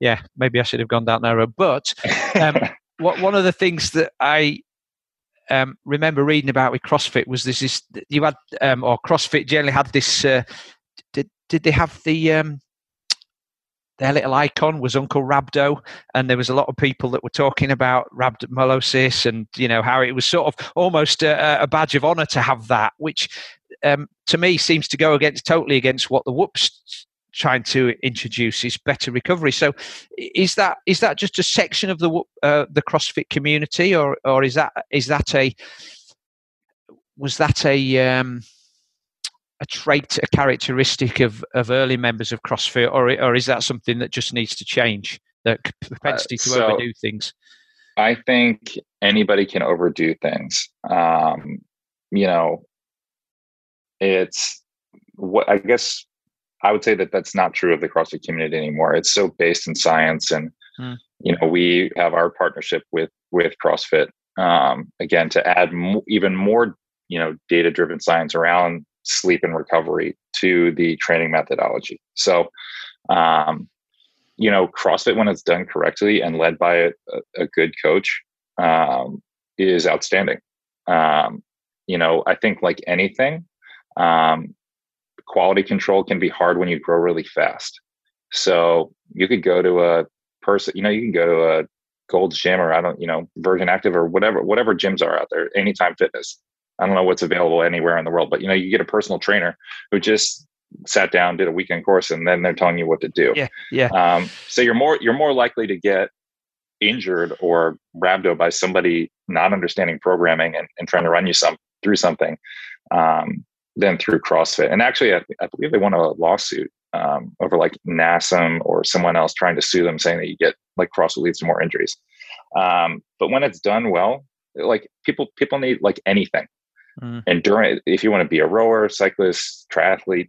yeah, maybe I should have gone down that road. But um, what one of the things that I um, remember reading about with CrossFit was this: this you had, um, or CrossFit generally had this. Uh, Did they have the um, their little icon was Uncle Rabdo, and there was a lot of people that were talking about rhabdomyolysis, and you know how it was sort of almost a, a badge of honor to have that, which um, to me seems to go against totally against what the Whoop's trying to introduce is better recovery. So, is that is that just a section of the uh, the CrossFit community, or or is that is that a was that a um, a trait, a characteristic of, of early members of CrossFit, or or is that something that just needs to change, the propensity to uh, so overdo things? I think anybody can overdo things. Um, you know, it's what I guess I would say that that's not true of the CrossFit community anymore. It's so based in science, and mm. you know, we have our partnership with with CrossFit um, again to add mo- even more you know data driven science around sleep and recovery to the training methodology. So, um, you know, CrossFit, when it's done correctly and led by a, a good coach, um, is outstanding. Um, you know, I think like anything, um, quality control can be hard when you grow really fast. So you could go to a person, you know, you can go to a Gold's Gym or I don't, you know, Virgin Active or whatever, whatever gyms are out there, Anytime Fitness. I don't know what's available anywhere in the world, but you know, you get a personal trainer who just sat down, did a weekend course, and then they're telling you what to do. Yeah, yeah. Um, so you're more, you're more likely to get injured or rhabdo by somebody not understanding programming and, and trying to run you some through something, um, than through CrossFit. And actually, I, I believe they won a lawsuit um, over like NASM or someone else trying to sue them, saying that you get like CrossFit leads to more injuries. Um, but when it's done well, like people, people need like anything. Mm. And during, if you want to be a rower, cyclist, triathlete,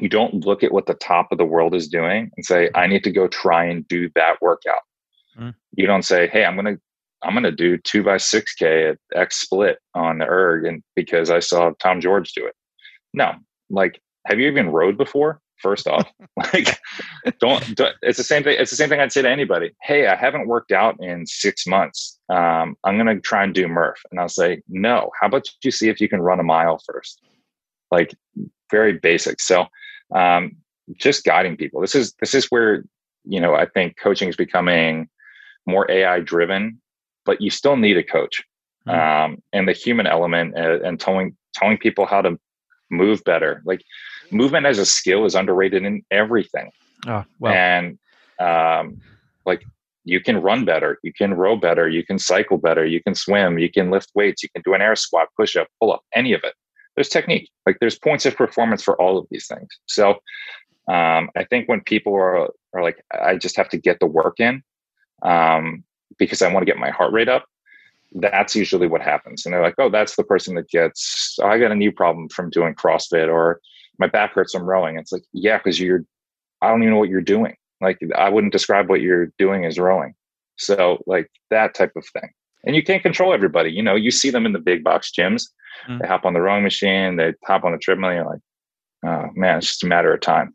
you don't look at what the top of the world is doing and say, I need to go try and do that workout. Mm. You don't say, hey, I'm going to, I'm going to do two by six K at X split on the erg. And because I saw Tom George do it. No, like, have you even rode before? First off, like don't, don't, it's the same thing. It's the same thing I'd say to anybody. Hey, I haven't worked out in six months. Um, I'm going to try and do Murph. And I'll say, no, how about you see if you can run a mile first? Like very basic. So, um, just guiding people. This is, this is where, you know, I think coaching is becoming more A I driven, but you still need a coach. Mm-hmm. Um, and the human element and, and telling, telling people how to move better. Like, movement as a skill is underrated in everything. Oh, wow. And um, like you can run better, you can row better, you can cycle better, you can swim, you can lift weights, you can do an air squat, push up, pull up, any of it. There's technique. Like there's points of performance for all of these things. So um, I think when people are, are like, I just have to get the work in um, because I want to get my heart rate up. That's usually what happens. And they're like, oh, that's the person that gets, oh, I got a knee problem from doing CrossFit, or my back hurts from rowing. It's like, yeah, because you're, I don't even know what you're doing. Like, I wouldn't describe what you're doing as rowing. So like that type of thing. And you can't control everybody. You know, you see them in the big box gyms. Mm. They hop on the rowing machine. They hop on a treadmill. You're like, oh man, it's just a matter of time.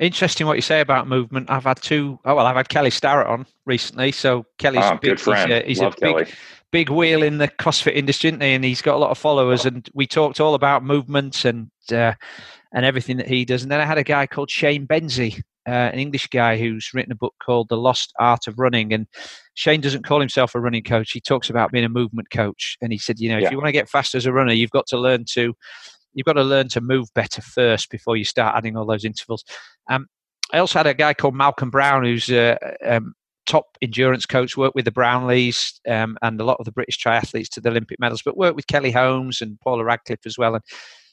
Interesting what you say about movement. I've had two, oh, well, I've had Kelly Starrett on recently. So Kelly's oh, a big, good friend. He's a, he's Love a big, Kelly. big wheel in the CrossFit industry, isn't he? And he's got a lot of followers. Oh. And we talked all about movement and uh, and everything that he does. And then I had a guy called Shane Benzie, uh, an English guy who's written a book called The Lost Art of Running. And Shane doesn't call himself a running coach. He talks about being a movement coach. And he said, you know, yeah. if you want to get fast as a runner, you've got to learn to You've got to learn to move better first before you start adding all those intervals. Um, I also had a guy called Malcolm Brown, who's a um, top endurance coach, worked with the Brownlees um, and a lot of the British triathletes to the Olympic medals, but worked with Kelly Holmes and Paula Radcliffe as well. And,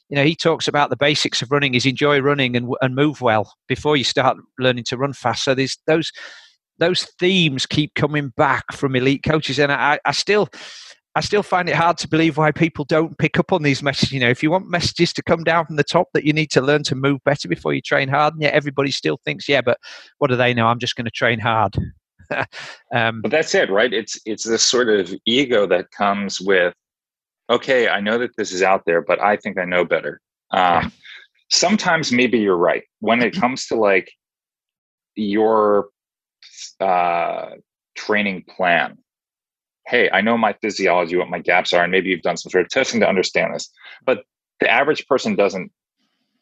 you know, he talks about the basics of running is enjoy running and, and move well before you start learning to run fast. So there's those, those themes keep coming back from elite coaches. And I, I still... I still find it hard to believe why people don't pick up on these messages. You know, if you want messages to come down from the top that you need to learn to move better before you train hard, and yet everybody still thinks, yeah, but what do they know? I'm just going to train hard. um, but that's it, right? It's it's this sort of ego that comes with, okay, I know that this is out there, but I think I know better. Um, sometimes maybe you're right. When it comes to like your uh, training plan, hey, I know my physiology, what my gaps are, and maybe you've done some sort of testing to understand this, but the average person doesn't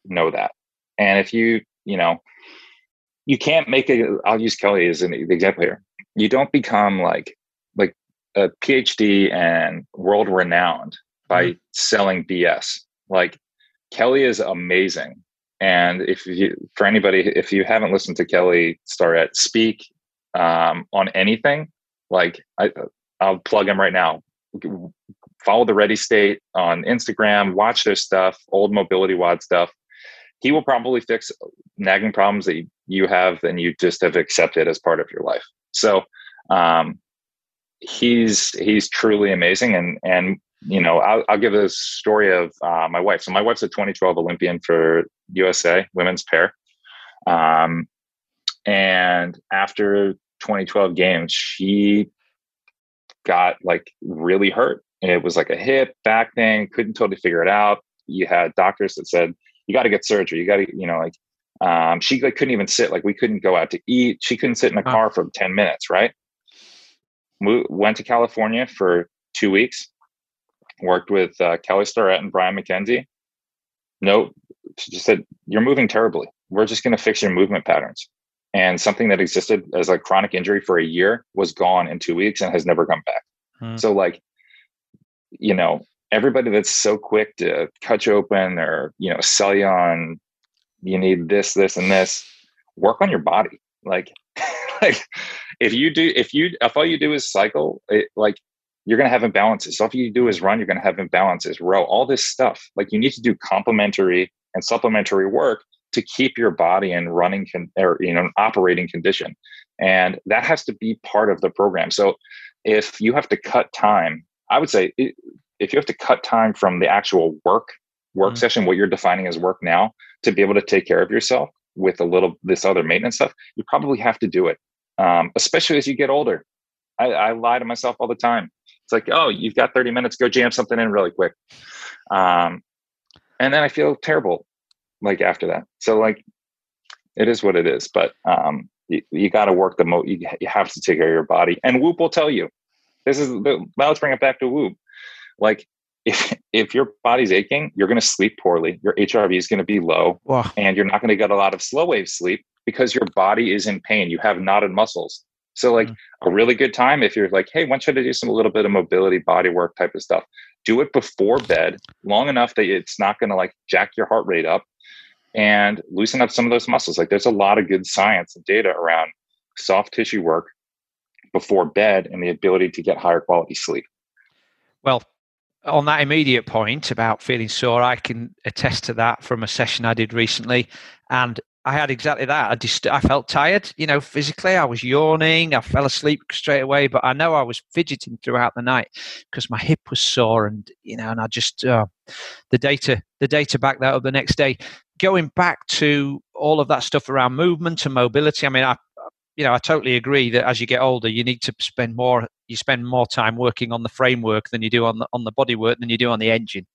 know that. And if you, you know, you can't make a, I'll use Kelly as an example here. You don't become like, like a PhD and world renowned by mm-hmm. selling B S. Like Kelly is amazing. And if you, for anybody, if you haven't listened to Kelly Starrett speak um, on anything, like I, I'll plug them right now. Follow the Ready State on Instagram, watch their stuff, old mobility wad stuff. He will probably fix nagging problems that you have and you just have accepted as part of your life. So um, he's, he's truly amazing. And, and, you know, I'll, I'll give a story of uh, my wife. So my wife's a twenty twelve Olympian for U S A women's pair. Um, and after twenty twelve games, she got like really hurt, and it was like a hip back thing. Couldn't totally figure it out. You had doctors that said, you got to get surgery. You got to, you know, like Um, she like, couldn't even sit. Like, we couldn't go out to eat. She couldn't sit in a car for ten minutes, right? We went to California for two weeks, worked with uh, Kelly Starrett and Brian McKenzie. No, she just said, you're moving terribly. We're just going to fix your movement patterns. And something that existed as a chronic injury for a year was gone in two weeks and has never come back. Hmm. So like, you know, everybody that's so quick to cut you open or, you know, sell you on, you need this, this, and this, work on your body. Like, like if you do, if you, if all you do is cycle, it, like you're going to have imbalances. So if you do is run, you're going to have imbalances, row, all this stuff. Like you need to do complementary and supplementary work to keep your body in running con- or, you know, an operating condition. And that has to be part of the program. So if you have to cut time, I would say it, if you have to cut time from the actual work, work mm-hmm. session, what you're defining as work now, to be able to take care of yourself with a little, this other maintenance stuff, you probably have to do it. Um, especially as you get older. I, I lie to myself all the time. It's like, oh, you've got thirty minutes, go jam something in really quick. Um, and then I feel terrible like after that. So like, it is what it is, but um, you, you got to work the most, you, you have to take care of your body. And Whoop will tell you, this is, the, now let's bring it back to Whoop. Like if, if your body's aching, you're going to sleep poorly. Your H R V is going to be low. Wow. And you're not going to get a lot of slow wave sleep because your body is in pain. You have knotted muscles. So like mm-hmm. a really good time, if you're like, hey, why don't you do some, a little bit of mobility, body work type of stuff, do it before bed long enough that it's not going to like jack your heart rate up and loosen up some of those muscles. Like there's a lot of good science and data around soft tissue work before bed and the ability to get higher quality sleep. Well, on that immediate point about feeling sore, I can attest to that from a session I did recently. And I had exactly that. I just, I felt tired, you know, physically. I was yawning. I fell asleep straight away, but I know I was fidgeting throughout the night because my hip was sore. And, you know, and I just, uh, the data, the data backed that up the next day. Going back to all of that stuff around movement and mobility. I mean, I, you know, I totally agree that as you get older, you need to spend more, you spend more time working on the framework than you do on the, on the bodywork than you do on the engine,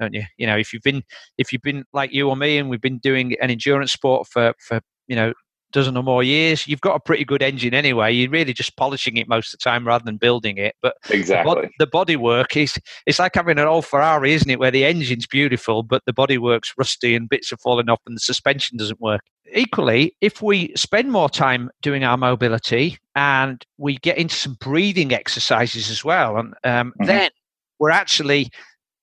don't you? You know, if you've been, if you've been like you or me, and we've been doing an endurance sport for, for, you know, dozen or more years, you've got a pretty good engine anyway. You're really just polishing it most of the time rather than building it. But exactly. the, bod- the body work is, it's like having an old Ferrari, isn't it? Where the engine's beautiful, but the body work's rusty and bits are falling off and the suspension doesn't work. Equally, if we spend more time doing our mobility and we get into some breathing exercises as well, and um, mm-hmm. then we're actually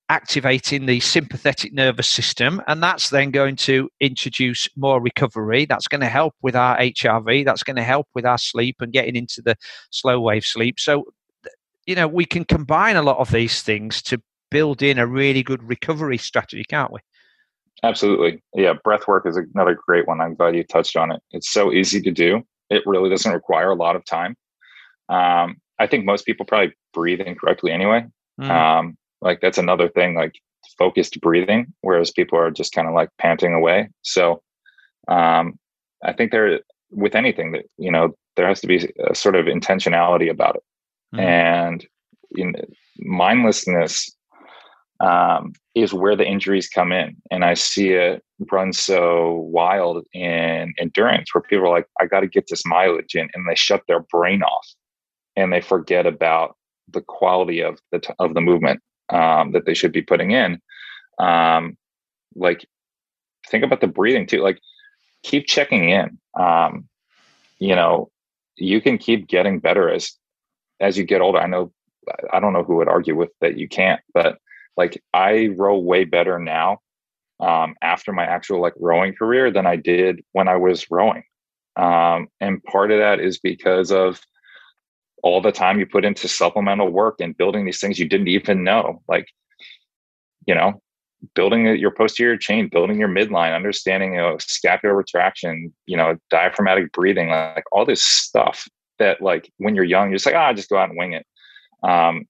activating the sympathetic nervous system, and that's then going to introduce more recovery. That's going to help with our H R V. That's going to help with our sleep and getting into the slow wave sleep. So, you know, we can combine a lot of these things to build in a really good recovery strategy, can't we? Absolutely. Yeah. Breath work is another great one. I'm glad you touched on it. It's so easy to do. It really doesn't require a lot of time. Um, I think most people probably breathe incorrectly anyway. Mm. Um, Like that's another thing, like focused breathing, whereas people are just kind of like panting away. So um, I think there, with anything that, you know, there has to be a sort of intentionality about it. Mm-hmm. And you know, mindlessness um, is where the injuries come in. And I see it run so wild in endurance where people are like, I got to get this mileage in, and they shut their brain off and they forget about the quality of the, t- of the movement. Um, that they should be putting in. Um, like, think about the breathing too. Like, keep checking in. Um, you know, you can keep getting better as as you get older. I know, I don't know who would argue with that you can't, but like, I row way better now um, after my actual like rowing career than I did when I was rowing. Um, and part of that is because of all the time you put into supplemental work and building these things you didn't even know, like, you know, building your posterior chain, building your midline, understanding, you know, scapular retraction, you know, diaphragmatic breathing, like all this stuff that like when you're young, you're just like, ah, oh, just go out and wing it. Um,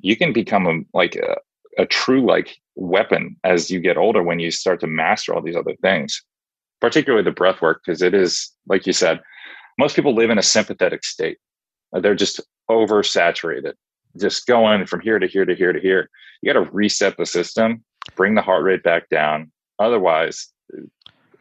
you can become a, like a, a true like weapon as you get older, when you start to master all these other things, particularly the breath work. Cause it is, like you said, most people live in a sympathetic state. They're just oversaturated, just going from here to here to here to here. You got to reset the system, bring the heart rate back down. Otherwise,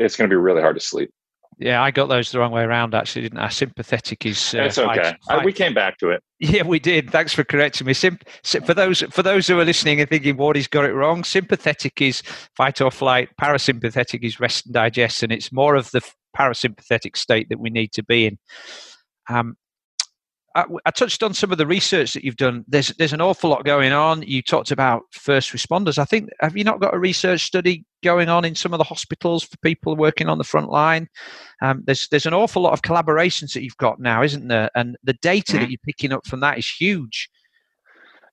it's going to be really hard to sleep. Yeah, I got those the wrong way around, actually, didn't I? Sympathetic is... Uh, it's okay. I, I, we came back to it. Yeah, we did. Thanks for correcting me. Symp- for those for those who are listening and thinking, Wardy's got it wrong, sympathetic is fight or flight. Parasympathetic is rest and digest, and it's more of the parasympathetic state that we need to be in. Um, I, I touched on some of the research that you've done. There's there's an awful lot going on. You talked about first responders. I think, have you not got a research study going on in some of the hospitals for people working on the front line? Um, there's there's an awful lot of collaborations that you've got now, isn't there? And the data mm-hmm. that you're picking up from that is huge.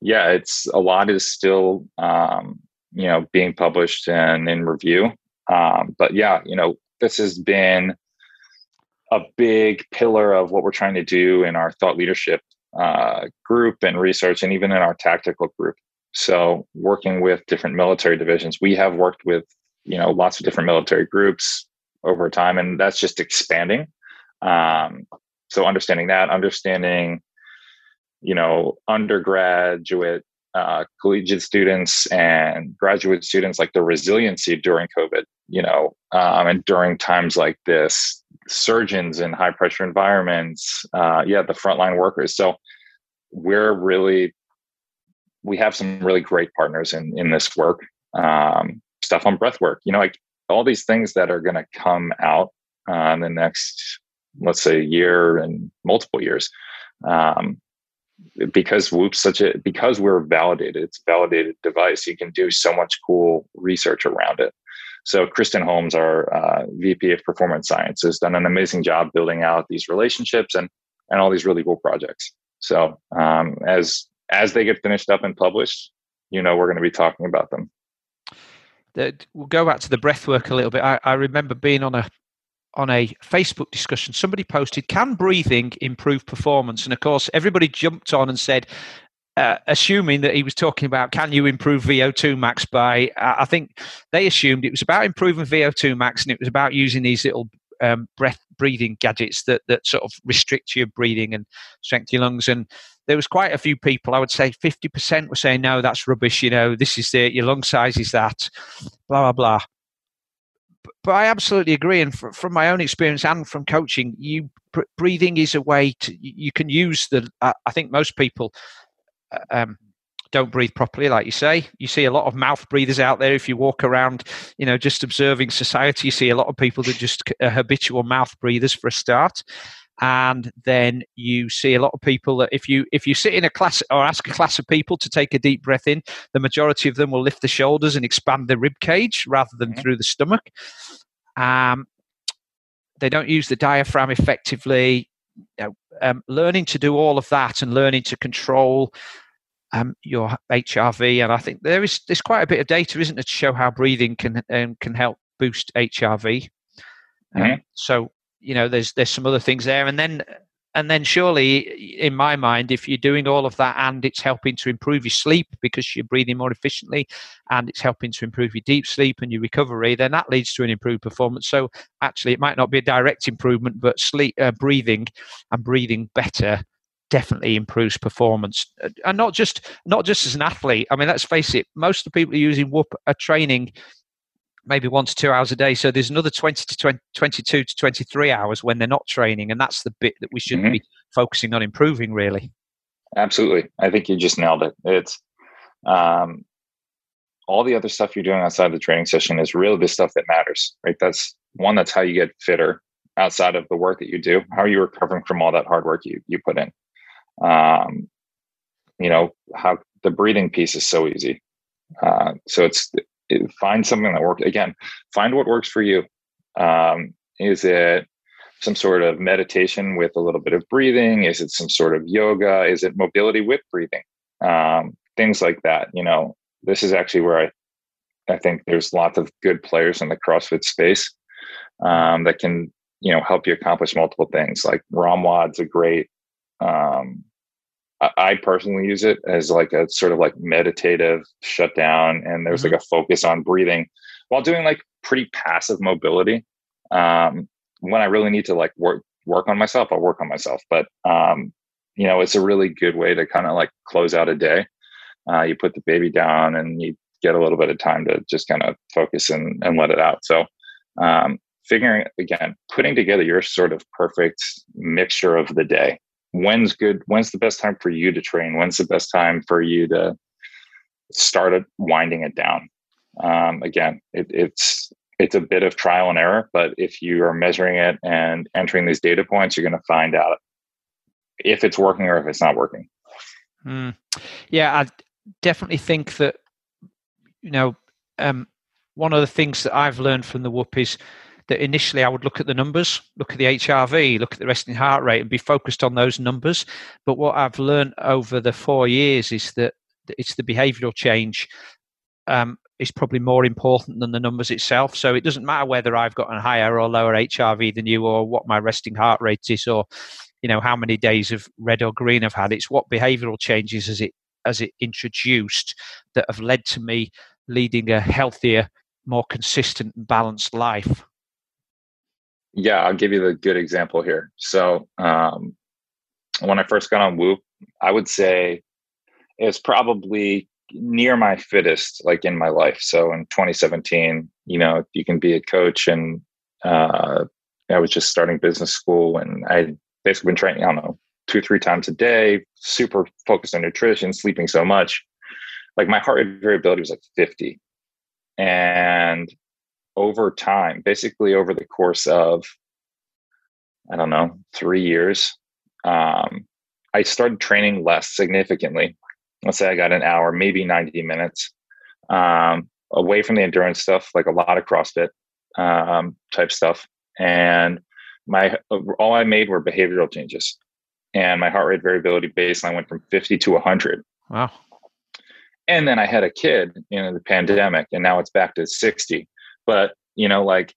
Yeah, it's a lot is still um, you know being published and in review. Um, but yeah, you know this has been a big pillar of what we're trying to do in our thought leadership uh, group and research, and even in our tactical group. So working with different military divisions, we have worked with, you know, lots of different military groups over time, and that's just expanding. Um, so understanding that, understanding, you know, undergraduate uh, collegiate students and graduate students, like the resiliency during COVID, you know, um, and during times like this, surgeons in high pressure environments, uh, yeah, the frontline workers. So we're really, we have some really great partners in, in this work, um, stuff on breath work, you know, like all these things that are going to come out uh, in the next, let's say, year and multiple years. Um, because Whoop's such a, because we're validated, it's a validated device. You can do so much cool research around it. So Kristen Holmes, our uh, V P of Performance Science, has done an amazing job building out these relationships and and all these really cool projects. So um, as as they get finished up and published, you know, we're going to be talking about them. The, we'll go back to the breathwork a little bit. I, I remember being on a on a Facebook discussion. Somebody posted, "Can breathing improve performance?" And of course, everybody jumped on and said, Uh, assuming that he was talking about, can you improve V O two max by, uh, I think they assumed it was about improving V O two max, and it was about using these little um, breath breathing gadgets that, that sort of restrict your breathing and strengthen your lungs. And there was quite a few people, I would say fifty percent were saying, no, that's rubbish. You know, this is the, your lung size is that, blah, blah, blah. But, but I absolutely agree. And fr- from my own experience and from coaching, you pr- breathing is a way to, you can use the, uh, I think most people, Um, don't breathe properly, like you say. You see a lot of mouth breathers out there. If you walk around, you know, just observing society, you see a lot of people that just are habitual mouth breathers for a start. And then you see a lot of people that if you if you sit in a class or ask a class of people to take a deep breath in, the majority of them will lift the shoulders and expand the rib cage rather than mm-hmm. through the stomach. Um, they don't use the diaphragm effectively. You know, um, learning to do all of that and learning to control um, your H R V, and I think there is there's quite a bit of data, isn't there, to show how breathing can um, can help boost H R V. Um, mm-hmm. So you know, there's there's some other things there, and then and then surely, in my mind, if you're doing all of that and it's helping to improve your sleep because you're breathing more efficiently, and it's helping to improve your deep sleep and your recovery, then that leads to an improved performance. So actually, it might not be a direct improvement, but sleep, uh, breathing, and breathing better definitely improves performance. And not just not just as an athlete. I mean, let's face it, most of the people using Whoop are training maybe one to two hours a day. So there's another twenty to twenty, twenty-two to twenty-three hours when they're not training. And that's the bit that we should mm-hmm. be focusing on improving, really. Absolutely. I think you just nailed it. It's um, all the other stuff you're doing outside the training session is really the stuff that matters, right? That's one, that's how you get fitter outside of the work that you do. How are you recovering from all that hard work you, you put in? Um, you know, how the breathing piece is so easy. Uh, so it's, find something that works. Again, find what works for you. Um, is it some sort of meditation with a little bit of breathing? Is it some sort of yoga? Is it mobility with breathing? Um, things like that. You know, this is actually where I, I think there's lots of good players in the CrossFit space um, that can, you know, help you accomplish multiple things. Like Ramwad's a great, um, I personally use it as like a sort of like meditative shutdown, and there's mm-hmm. like a focus on breathing while doing like pretty passive mobility. Um, when I really need to like work, work on myself, I'll work on myself, but um, you know, it's a really good way to kind of like close out a day. Uh, you put the baby down and you get a little bit of time to just kind of focus and, and let it out. So um, figuring, again, putting together your sort of perfect mixture of the day. When's good? When's the best time for you to train? When's the best time for you to start winding it down? Um, again, it, it's it's a bit of trial and error, but if you are measuring it and entering these data points, you're going to find out if it's working or if it's not working. Mm. Yeah, I definitely think that, you know, um, one of the things that I've learned from the Whoop is that initially I would look at the numbers, look at the H R V, look at the resting heart rate, and be focused on those numbers. But what I've learned over the four years is that it's the behavioural change um, is probably more important than the numbers itself. So it doesn't matter whether I've got a higher or lower H R V than you, or what my resting heart rate is, or you know how many days of red or green I've had. It's what behavioural changes has it as it introduced that have led to me leading a healthier, more consistent, and balanced life. Yeah, I'll give you the good example here. So um, when I first got on Whoop, I would say it's probably near my fittest, like in my life. So in twenty seventeen, you know, you can be a coach, and uh, I was just starting business school, and I basically been training, I don't know, two, three times a day, super focused on nutrition, sleeping so much. Like my heart rate variability was like fifty. And over time, basically over the course of, I don't know, three years, um, I started training less significantly. Let's say I got an hour, maybe ninety minutes um, away from the endurance stuff, like a lot of CrossFit um, type stuff. And my all I made were behavioral changes. And my heart rate variability baseline went from fifty to one hundred. Wow. And then I had a kid in the pandemic, and now it's back to sixty. But, you know, like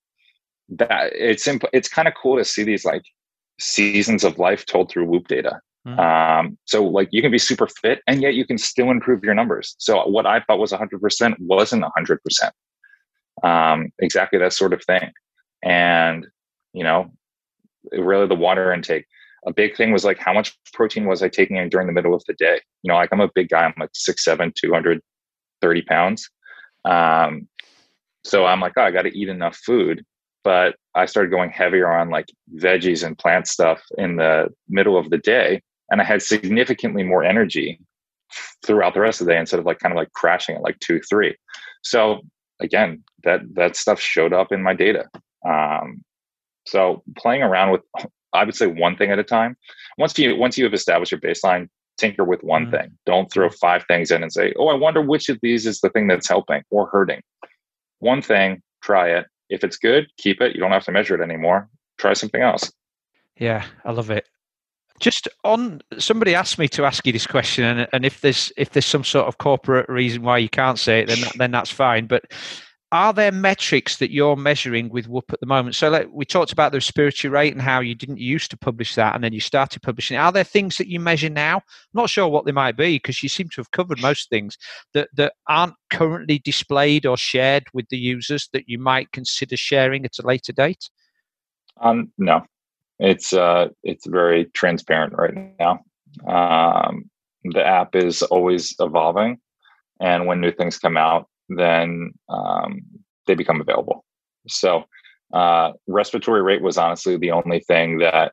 that, it's imp- it's kind of cool to see these like seasons of life told through Whoop data. Mm. Um, so like you can be super fit and yet you can still improve your numbers. So what I thought was one hundred percent wasn't one hundred percent. Um, exactly that sort of thing. And, you know, really the water intake. A big thing was like how much protein was I taking in during the middle of the day? You know, like I'm a big guy. I'm like six seven, two hundred thirty pounds. Um So I'm like, oh, I got to eat enough food. But I started going heavier on like veggies and plant stuff in the middle of the day. And I had significantly more energy throughout the rest of the day instead of like kind of like crashing at like two, three. So again, that, that stuff showed up in my data. Um, so playing around with, I would say one thing at a time. Once you, once you have established your baseline, tinker with one mm-hmm. thing. Don't throw five things in and say, oh, I wonder which of these is the thing that's helping or hurting. One thing, try it. If it's good, keep it. You don't have to measure it anymore. Try something else. Yeah, I love it. Just on, somebody asked me to ask you this question, and, and if there's if there's some sort of corporate reason why you can't say it, then that, then that's fine. But are there metrics that you're measuring with Whoop at the moment? So like we talked about the respiratory rate and how you didn't used to publish that, and then you started publishing it. Are there things that you measure now? I'm not sure what they might be, because you seem to have covered most things that, that aren't currently displayed or shared with the users that you might consider sharing at a later date? Um, no, it's uh, it's very transparent right now. Um, the app is always evolving, and when new things come out, then um, they become available. So uh, respiratory rate was honestly the only thing that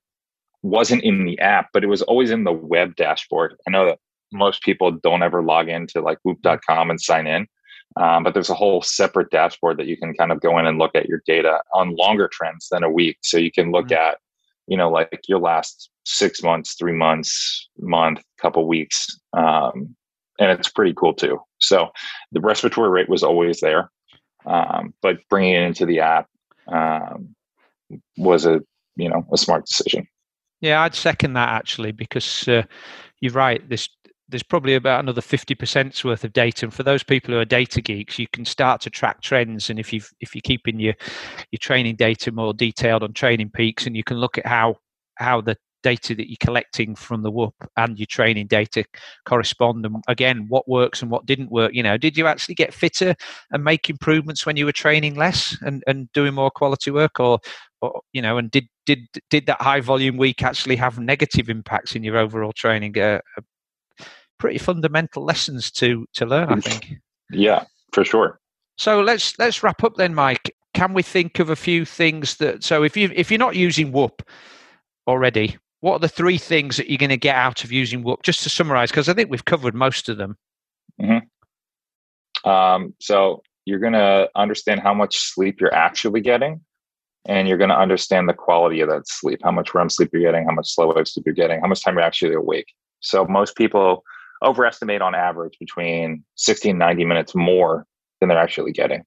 wasn't in the app, but it was always in the web dashboard. I know that most people don't ever log into like whoop dot com and sign in, um, but there's a whole separate dashboard that you can kind of go in and look at your data on longer trends than a week. So you can look mm-hmm. at, you know, like your last six months, three months, month, couple weeks, um, and it's pretty cool too. So the respiratory rate was always there, um, but bringing it into the app um, was a you know a smart decision. Yeah, I'd second that actually, because uh, you're right. This there's probably about another fifty percent worth of data, and for those people who are data geeks, you can start to track trends. And if you if you're keeping your your training data more detailed on training peaks, and you can look at how how the data that you're collecting from the Whoop and your training data correspond, and again what works and what didn't work. You know, did you actually get fitter and make improvements when you were training less and, and doing more quality work, or, or you know, and did did did that high volume week actually have negative impacts in your overall training? Uh, pretty fundamental lessons to to learn, I think. Yeah, for sure. So let's let's wrap up then, Mike. can we think of a few things that, so if you if you're not using Whoop already, what are the three things that you're going to get out of using Whoop? Just to summarize, because I think we've covered most of them. Mm-hmm. Um, so you're going to understand how much sleep you're actually getting, and you're going to understand the quality of that sleep, how much R E M sleep you're getting, how much slow wave sleep you're getting, how much time you're actually awake. So most people overestimate on average between sixty and ninety minutes more than they're actually getting.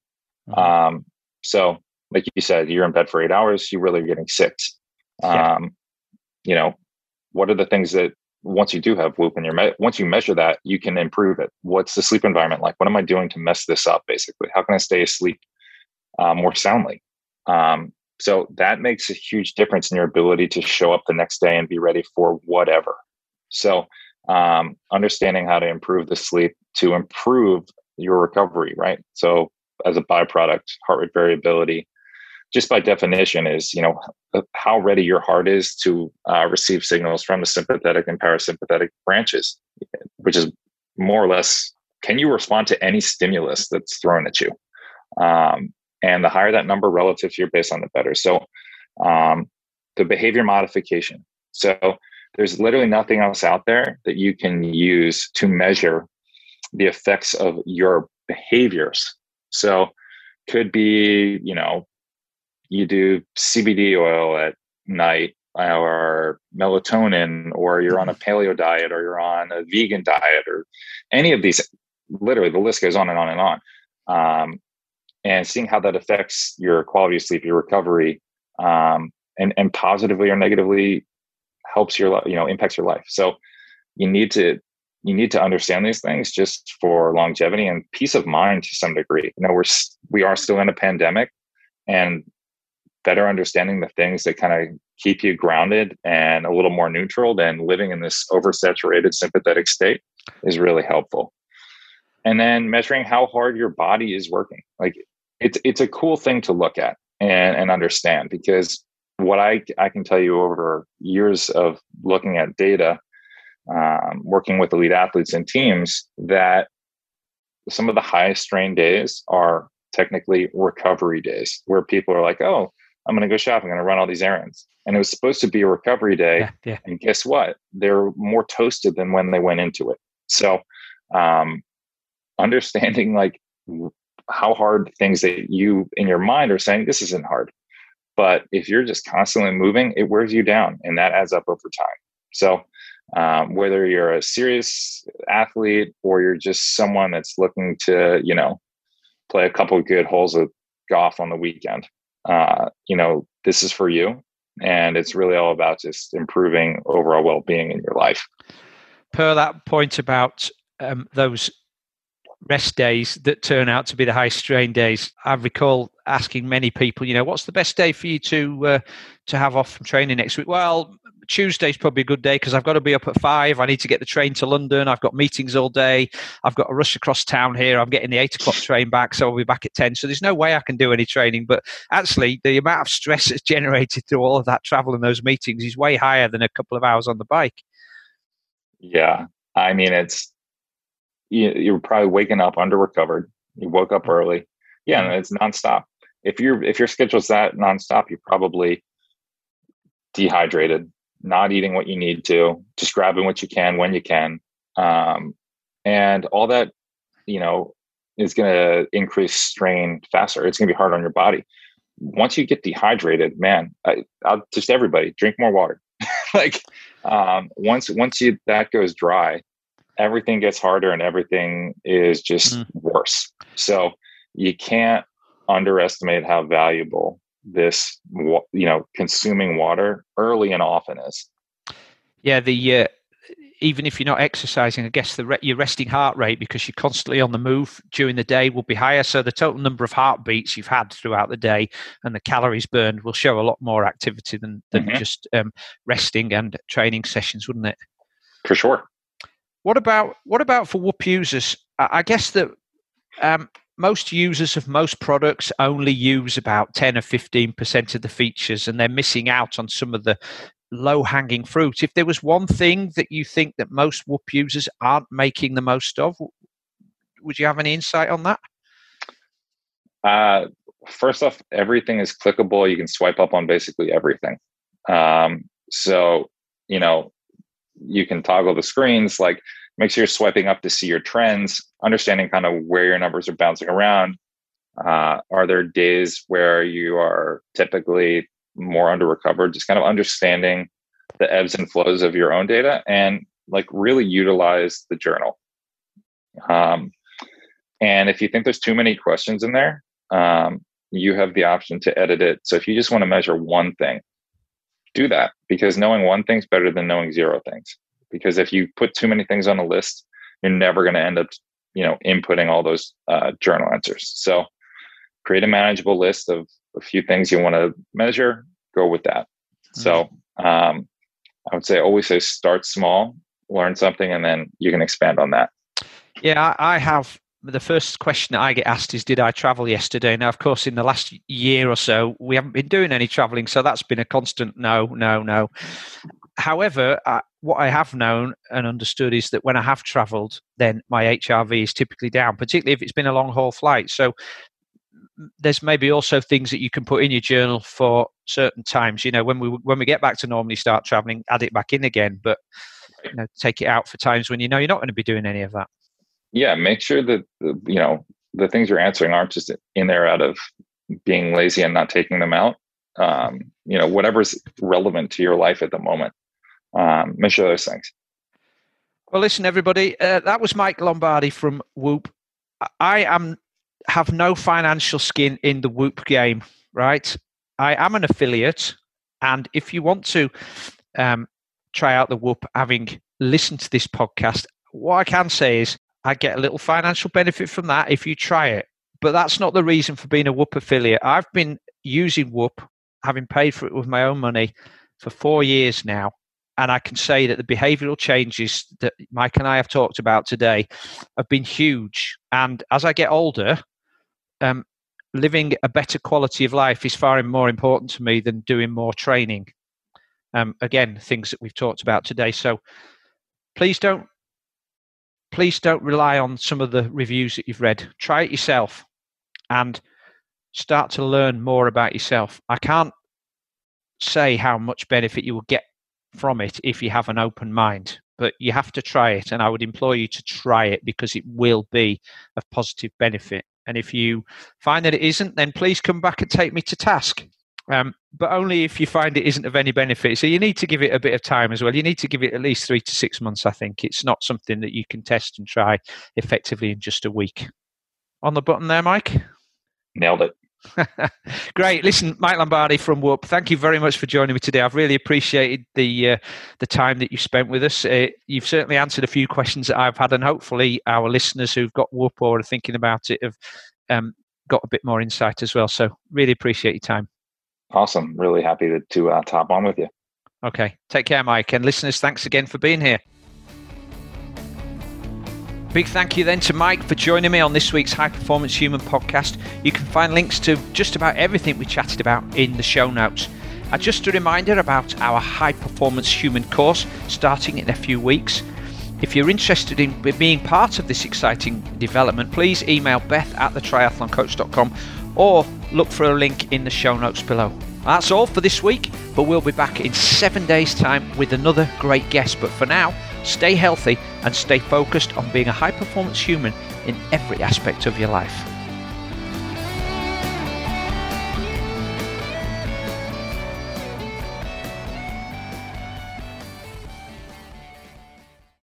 Mm-hmm. Um, so like you said, you're in bed for eight hours, you're really getting six. Yeah. Um, you know, what are the things that once you do have Whoop and you're me- once you measure that, you can improve it. What's the sleep environment like? What am I doing to mess this up? Basically, how can I stay asleep uh, more soundly? Um, so that makes a huge difference in your ability to show up the next day and be ready for whatever. So um, understanding how to improve the sleep to improve your recovery, right? So as a byproduct, heart rate variability, just by definition, is, you know, how ready your heart is to uh, receive signals from the sympathetic and parasympathetic branches, which is more or less, can you respond to any stimulus that's thrown at you? Um, and the higher that number relative to your baseline, the better. So um, the behavior modification. So there's literally nothing else out there that you can use to measure the effects of your behaviors. So could be, you know, you do C B D oil at night or melatonin, or you're on a paleo diet, or you're on a vegan diet, or any of these, literally the list goes on and on and on. Um, and seeing how that affects your quality of sleep, your recovery, um, and, and positively or negatively helps your, you know, impacts your life. So you need to, you need to understand these things just for longevity and peace of mind to some degree. You know, we're, we are still in a pandemic, and better understanding the things that kind of keep you grounded and a little more neutral than living in this oversaturated sympathetic state is really helpful. And then measuring how hard your body is working. Like it's, it's a cool thing to look at and, and understand, because what I, I can tell you over years of looking at data, um, working with elite athletes and teams, that some of the highest strain days are technically recovery days, where people are like, oh, I'm going to go shop, I'm going to run all these errands. And it was supposed to be a recovery day. Yeah, yeah. And guess what? They're more toasted than when they went into it. So um, understanding like how hard things that you in your mind are saying, this isn't hard. But if you're just constantly moving, it wears you down, and that adds up over time. So um, whether you're a serious athlete or you're just someone that's looking to, you know, play a couple of good holes of golf on the weekend, Uh, you know, this is for you. And it's really all about just improving overall well-being in your life. Per that point about um, those rest days that turn out to be the high strain days, I recall asking many people, you know, what's the best day for you to uh, to have off from training next week? Well, Tuesday's probably a good day because I've got to be up at five. I need to get the train to London. I've got meetings all day. I've got to rush across town here. I'm getting the eight o'clock train back, so I'll be back at ten. So there's no way I can do any training. But actually, the amount of stress that's generated through all of that travel and those meetings is way higher than a couple of hours on the bike. Yeah. I mean, it's, you, you're probably waking up under recovered. You woke up early. Yeah. And it's nonstop. If you're, if your schedule's that nonstop, you're probably dehydrated, not eating what you need to, just grabbing what you can when you can. Um, and all that, you know, is going to increase strain faster. It's going to be hard on your body. Once you get dehydrated, man, I, I'll just everybody drink more water. Like um, once, once you, that goes dry, everything gets harder and everything is just mm. worse. So you can't underestimate how valuable this, you know, consuming water early and often is. Yeah, the uh, even if you're not exercising, I guess the re- your resting heart rate, because you're constantly on the move during the day, will be higher. So the total number of heartbeats you've had throughout the day and the calories burned will show a lot more activity than than mm-hmm. just um, resting and training sessions, wouldn't it? For sure. What about what about for Whoop users? I guess that. Um, Most users of most products only use about ten or fifteen percent of the features, and they're missing out on some of the low-hanging fruit. If there was one thing that you think that most Whoop users aren't making the most of, would you have any insight on that? Uh, first off, everything is clickable. You can swipe up on basically everything. Um, so, you know, you can toggle the screens, like make sure you're swiping up to see your trends, understanding kind of where your numbers are bouncing around. Uh, are there days where you are typically more under recovered? Just kind of understanding the ebbs and flows of your own data, and like really utilize the journal. Um, and if you think there's too many questions in there, um, you have the option to edit it. So if you just want to measure one thing, do that, because knowing one thing's better than knowing zero things. Because if you put too many things on a list, you're never going to end up, you know, inputting all those uh, journal entries. So create a manageable list of a few things you want to measure, go with that. So um, I would say, always say start small, learn something, and then you can expand on that. Yeah, I have. The first question that I get asked is, did I travel yesterday? Now, of course, in the last year or so, we haven't been doing any traveling. So that's been a constant no, no, no. However, I, what I have known and understood is that when I have traveled, then my H R V is typically down, particularly if it's been a long haul flight. So there's maybe also things that you can put in your journal for certain times. You know, when we when we get back to normally start traveling, add it back in again, but you know, take it out for times when you know you're not going to be doing any of that. Yeah, make sure that, you know, the things you're answering aren't just in there out of being lazy and not taking them out. Um, you know, whatever's relevant to your life at the moment. Um, make sure those things. Well, listen, everybody, uh, that was Mike Lombardi from Whoop. I am have no financial skin in the Whoop game, right? I am an affiliate. And if you want to um, try out the Whoop, having listened to this podcast, what I can say is, I get a little financial benefit from that if you try it. But that's not the reason for being a Whoop affiliate. I've been using Whoop, having paid for it with my own money, for four years now. And I can say that the behavioral changes that Mike and I have talked about today have been huge. And as I get older, um, living a better quality of life is far more important to me than doing more training. Um, again, things that we've talked about today. So please don't Please don't rely on some of the reviews that you've read. Try it yourself and start to learn more about yourself. I can't say how much benefit you will get from it if you have an open mind, but you have to try it. And I would implore you to try it, because it will be of positive benefit. And if you find that it isn't, then please come back and take me to task. Um, but only if you find it isn't of any benefit. So you need to give it a bit of time as well. You need to give it at least three to six months, I think. It's not something that you can test and try effectively in just a week. On the button there, Mike? Nailed it. Great. Listen, Mike Lombardi from Whoop, thank you very much for joining me today. I've really appreciated the uh, the time that you spent with us. Uh, you've certainly answered a few questions that I've had, and hopefully our listeners who've got Whoop or are thinking about it have um, got a bit more insight as well. So really appreciate your time. Awesome. Really happy to, to uh, top on with you. Okay. Take care, Mike. And listeners, thanks again for being here. Big thank you then to Mike for joining me on this week's High Performance Human podcast. You can find links to just about everything we chatted about in the show notes. And just a reminder about our High Performance Human course starting in a few weeks. If you're interested in being part of this exciting development, please email Beth at the triathlon coach dot com or look for a link in the show notes below. That's all for this week, but we'll be back in seven days' time with another great guest. But for now, stay healthy and stay focused on being a high-performance human in every aspect of your life.